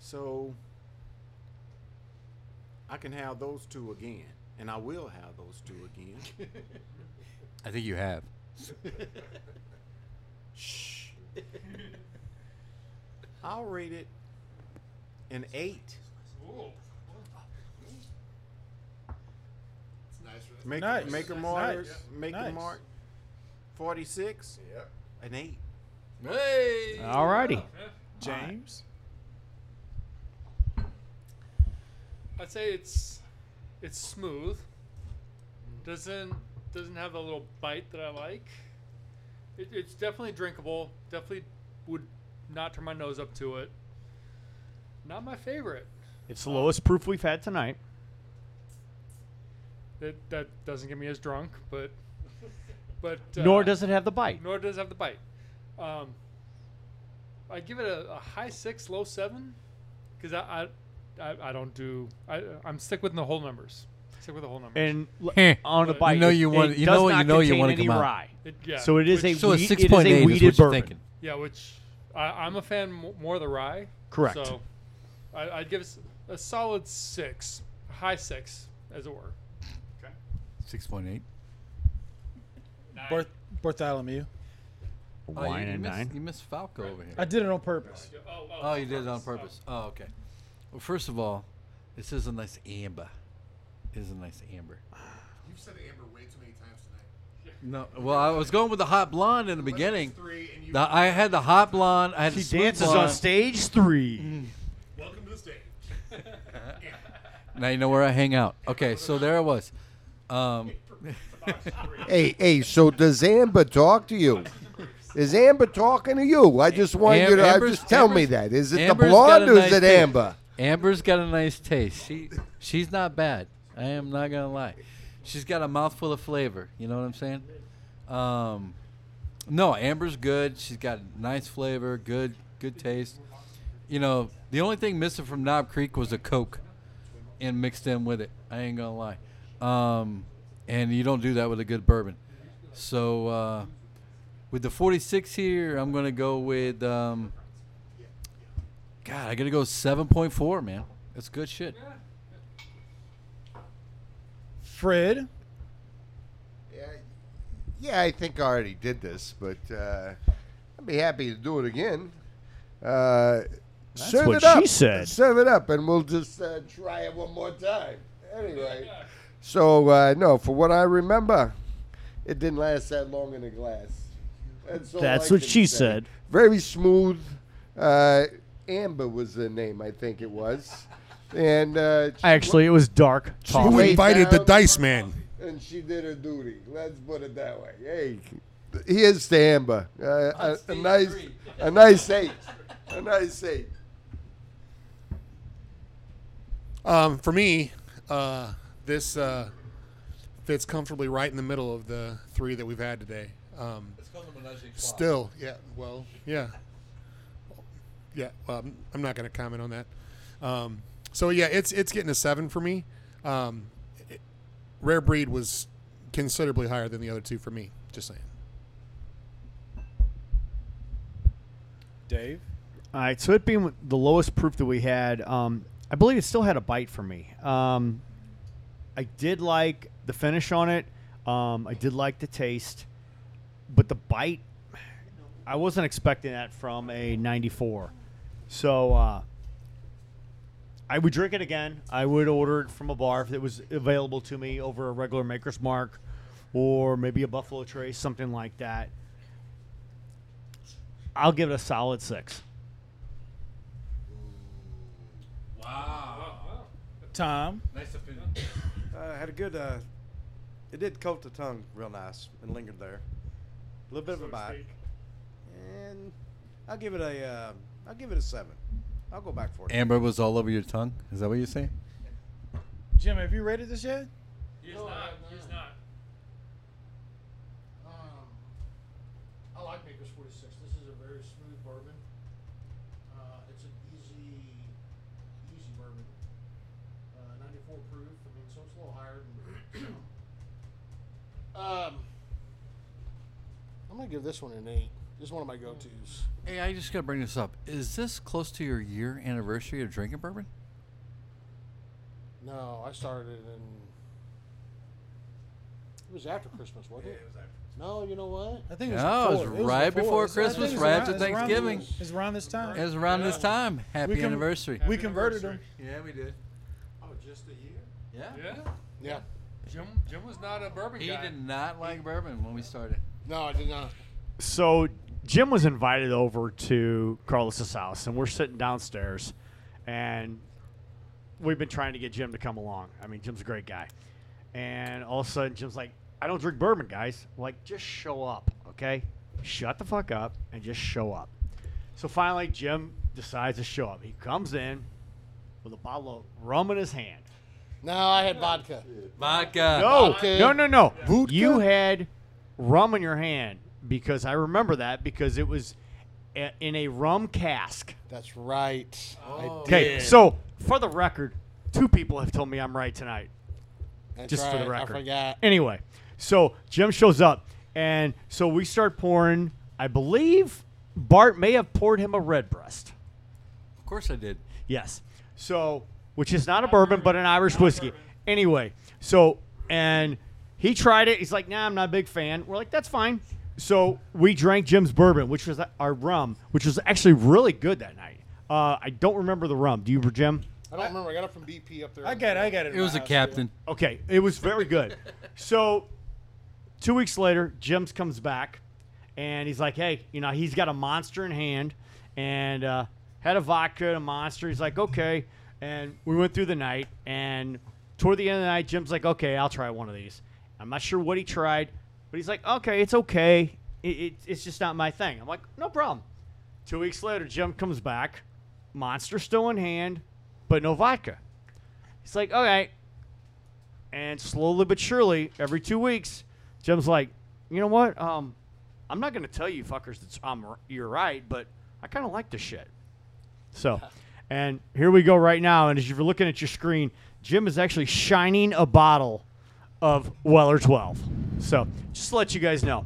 So I can have those two again, and I will have those two again. I think you have. Shh. I'll rate it an 8. Ooh. It's nice. Maker Mark 46. Yep. An 8. Hey. All righty. James. I'd say it's smooth. Doesn't have a little bite that I like. It's definitely drinkable. Definitely would not turn my nose up to it. Not my favorite. It's the lowest proof we've had tonight. That doesn't get me as drunk, but nor does it have the bite. I give it a high 6, low 7, because I don't do. I'm sick with the whole numbers. And on the bite, you know come rye. Out. Yeah. So it is a 6.8 weeded bourbon. Yeah, which I'm a fan more of the rye. Correct. So I'd give it a solid 6, high 6, as it were. Okay. 6.8. Bartholomew. Wine and 9. You missed Falco over here. I did it on purpose. Oh, you did it on purpose. Oh, okay. Well, first of all, this is a nice amber. You've said amber way too many times tonight. No, well, I was going with the hot blonde in the beginning. I had the hot blonde. I had she dances blonde. On stage 3. Mm. Welcome to the stage. Yeah. Now you know where I hang out. Okay, so there I was. Hey, so does Amber talk to you? Is Amber talking to you? I just want you to just tell me that. Is it Amber's the blonde or is it Amber? Amber's got a nice taste. She's not bad. I am not going to lie. She's got a mouthful of flavor. You know what I'm saying? No, Amber's good. She's got nice flavor, good taste. You know, the only thing missing from Knob Creek was a Coke and mixed in with it. I ain't going to lie. And you don't do that with a good bourbon. So with the 46 here, I'm going to go with, I got to go 7.4, man. That's good shit. Yeah. Fred? Yeah, I think I already did this, but I'd be happy to do it again. That's what she said. Serve it up, and we'll just try it one more time. Anyway, so, no, for what I remember, it didn't last that long in the glass. That's what she said. Very smooth. Amber was the name, I think it was. And actually, it was dark. Who invited the Dice Man? And she did her duty. Let's put it that way. Hey, here's to Amber. A nice 8. A nice 8. For me, this fits comfortably right in the middle of the 3 that we've had today. It's called a menage a trois. Still, yeah. Well, yeah. Yeah. I'm not going to comment on that. So, yeah, it's getting a 7 for me. Rare Breed was considerably higher than the other two for me, just saying. Dave? All right, so it being the lowest proof that we had, I believe it still had a bite for me. I did like the finish on it. I did like the taste. But the bite, I wasn't expecting that from a 94. So, I would drink it again. I would order it from a bar if it was available to me over a regular Maker's Mark or maybe a Buffalo Trace, something like that. I'll give it a solid 6. Wow. Tom? Nice opinion. Had a good, it did coat the tongue real nice and lingered there. A little bit of a bite. And I'll give it a, 7. I'll go back for it. Amber was all over your tongue? Is that what you're saying? Jim, have you rated this yet? He has not. I like Maker's 46. This is a very smooth bourbon. It's an easy bourbon. 94 proof. I mean, so it's a little higher than give this one an 8. This is one of my go-tos. Hey, I just got to bring this up. Is this close to your year anniversary of drinking bourbon? No, I started in... It was after Christmas, wasn't it? Yeah, it was after Christmas. No, you know what? I think it was right before Christmas, right after Thanksgiving. It was around this time. It was around this time. Happy anniversary. We converted them. Yeah, we did. Oh, just a year? Yeah. Yeah. Yeah. Jim was not a bourbon guy. He did not like bourbon when we started. No, I did not. So Jim was invited over to Carlos's house, and we're sitting downstairs, and we've been trying to get Jim to come along. I mean, Jim's a great guy. And all of a sudden, Jim's like, I don't drink bourbon, guys. I'm like, just show up, okay? Shut the fuck up and just show up. So finally, Jim decides to show up. He comes in with a bottle of rum in his hand. No, I had vodka. Vodka. No. Vodka? You had rum in your hand because I remember that because it was in a rum cask. That's right. Okay, so for the record, 2 people have told me I'm right tonight. That's right, for the record. I forgot. Anyway, so Jim shows up, and so we start pouring. I believe Bart may have poured him a Redbreast. Of course I did. Yes. So, which is not a bourbon, but an Irish whiskey. Anyway, so, and he tried it. He's like, nah, I'm not a big fan. We're like, that's fine. So we drank Jim's bourbon, which was our rum, which was actually really good that night. I don't remember the rum. Do you, Jim? I don't remember. I got it from BP up there. I got it. It was a Captain. Yeah. Okay. It was very good. So 2 weeks later, Jim's comes back, and he's like, hey, you know, he's got a monster in hand and had a vodka and a monster. He's like, okay. And we went through the night, and toward the end of the night, Jim's like, okay, I'll try one of these. I'm not sure what he tried, but he's like, okay, it's okay. It's just not my thing. I'm like, no problem. 2 weeks later, Jim comes back, monster still in hand, but no vodka. He's like, okay. And slowly but surely, every 2 weeks, Jim's like, you know what? I'm not going to tell you fuckers that you're right, but I kind of like this shit. So, and here we go right now. And as you're looking at your screen, Jim is actually shining a bottle of Weller 12. So, just to let you guys know.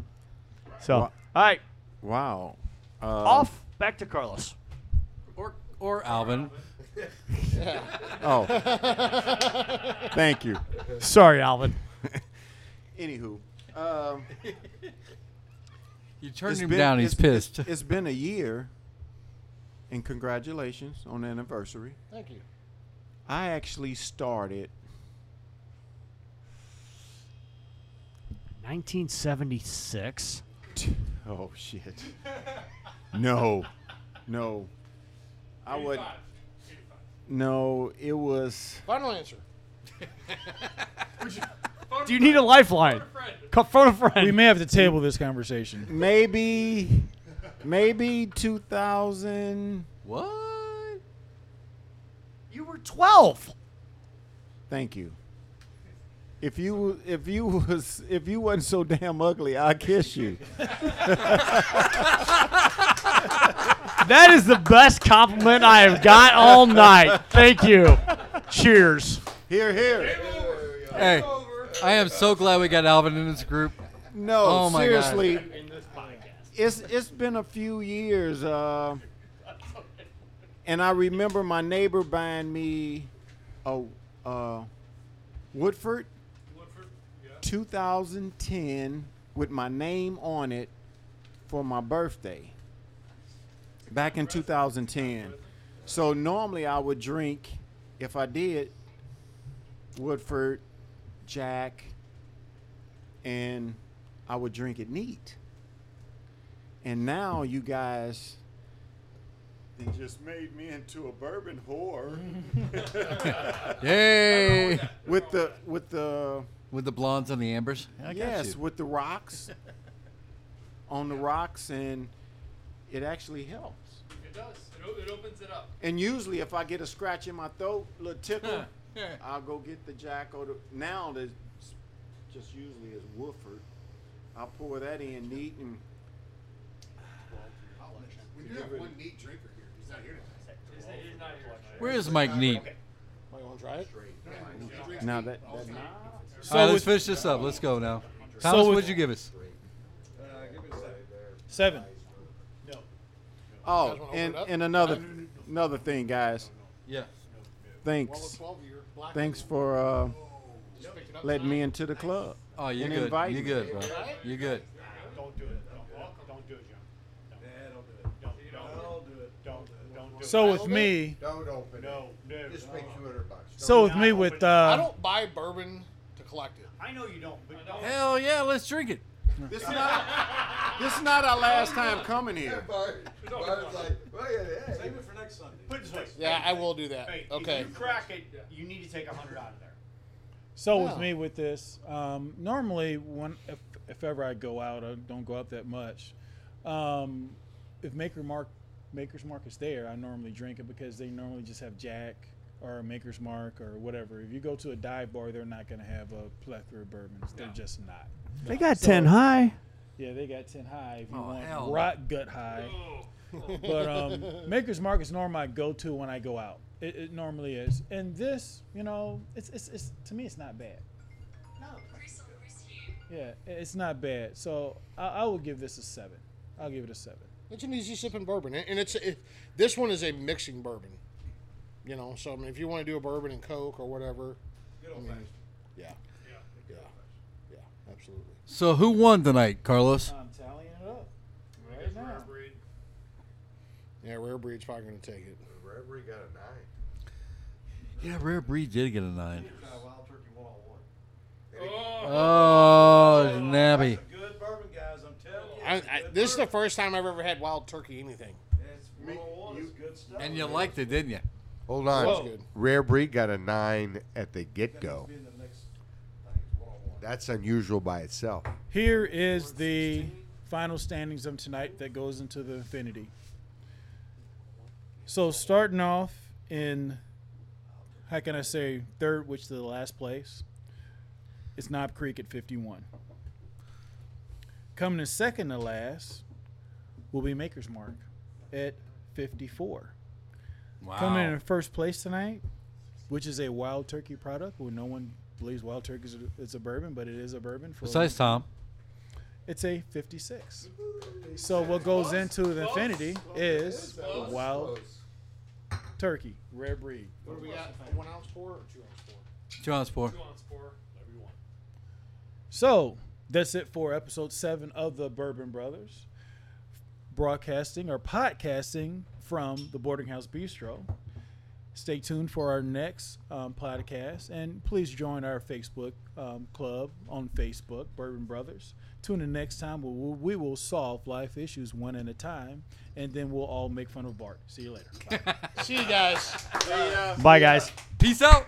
So, all right. Wow. Off back to Carlos. Or Alvin. Yeah. Oh. Thank you. Sorry, Alvin. Anywho. You turned him down. He's pissed. It's been a year, and congratulations on the anniversary. Thank you. I actually started 1976. Oh, shit. No. I would... No, it was... Final answer. Do you need a lifeline? Phone a friend. We may have to table this conversation. Maybe 2000... What? You were 12. Thank you. If you wasn't so damn ugly, I'd kiss you. That is the best compliment I have got all night. Thank you. Cheers. Hear, hear. Hey, I am so glad we got Alvin in this group. No, seriously. God. It's been a few years, and I remember my neighbor buying me a Woodford, yeah. 2010 with my name on it for my birthday. Back in 2010. So normally I would drink, if I did, Woodford, Jack, and I would drink it neat. And now you guys... It just made me into a bourbon whore. Yay! With the blondes on the ambers? Yes, with the rocks. On the rocks and... It actually helps. It does. It opens it up. And usually if I get a scratch in my throat, a little tickle, I'll go get the Jack. Now there's just usually is Woodford. I'll pour that in neat. And we do have one neat drinker here. He's not here tonight. He's not here. Where is Mike Neat? Okay. Mike, want to try it? No, that's not. All right, let's finish this up. Let's go now. Thomas, what did you give us? Give it a second. 7. No. Oh, and another thing, guys. Yeah. Thanks. Thanks for letting me into the club. Oh, you're good. You're good, bro. You're good. Don't do it. Don't do it, John. So with me, don't open it. Just make $200. So with me, with I don't buy bourbon to collect it. I know you don't. But don't. Hell yeah, let's drink it. This is not. This is not our last time coming here. Bart like, well, yeah. Save it for next Sunday. Put it this way. Yeah, I will do that. Hey, okay. If you crack it, you need to take $100 out of there. So with me with this, normally when if ever I go out, I don't go out that much. If Maker's Mark is there, I normally drink it because they normally just have Jack or Maker's Mark or whatever. If you go to a dive bar, they're not going to have a plethora of bourbons. They're just not. They got 10 high. Yeah, they got 10 high if you want rot gut high. But Maker's Mark is normally my go-to when I go out. It normally is. And this, you know, it's to me it's not bad. No, yeah, it's not bad. So I will give this a 7. I'll give it a 7. It's an easy sipping bourbon, and this one is a mixing bourbon, you know. So I mean, if you want to do a bourbon and Coke or whatever, good old fashioned. Yeah, absolutely. So who won tonight, Carlos? I'm tallying it up right now. Rare Breed. Yeah, Rare Breed's probably going to take it. Rare Breed got a 9. Yeah, Rare Breed did get a 9. Wild Turkey 101. Oh, nappy. This is the first time I've ever had Wild Turkey anything. And you liked it, didn't you? Hold on. Rare Breed got a 9 at the get-go. That's unusual by itself. Here is the final standings of tonight that goes into the infinity. So starting off in, how can I say, third, which is the last place, it's Knob Creek at 51. Coming in second to last will be Maker's Mark at 54. Wow. Coming in first place tonight, which is a Wild Turkey product, where no one believes Wild Turkey is a bourbon, but it is a bourbon. Besides Tom. It's a 56. So what goes into the infinity is Wild Turkey, Rare Breed. What do we got? 1 ounce pour or 2 ounce pour? 2 ounce pour. 2 ounce pour. So that's it for episode 7 of the Bourbon Brothers, broadcasting or podcasting from the Boarding House Bistro. Stay tuned for our next podcast, and please join our Facebook club on Facebook, Bourbon Brothers. Tune in next time where we will solve life issues one at a time, and then we'll all make fun of Bart. See you later. Bye. See you guys. Bye, guys. Peace out.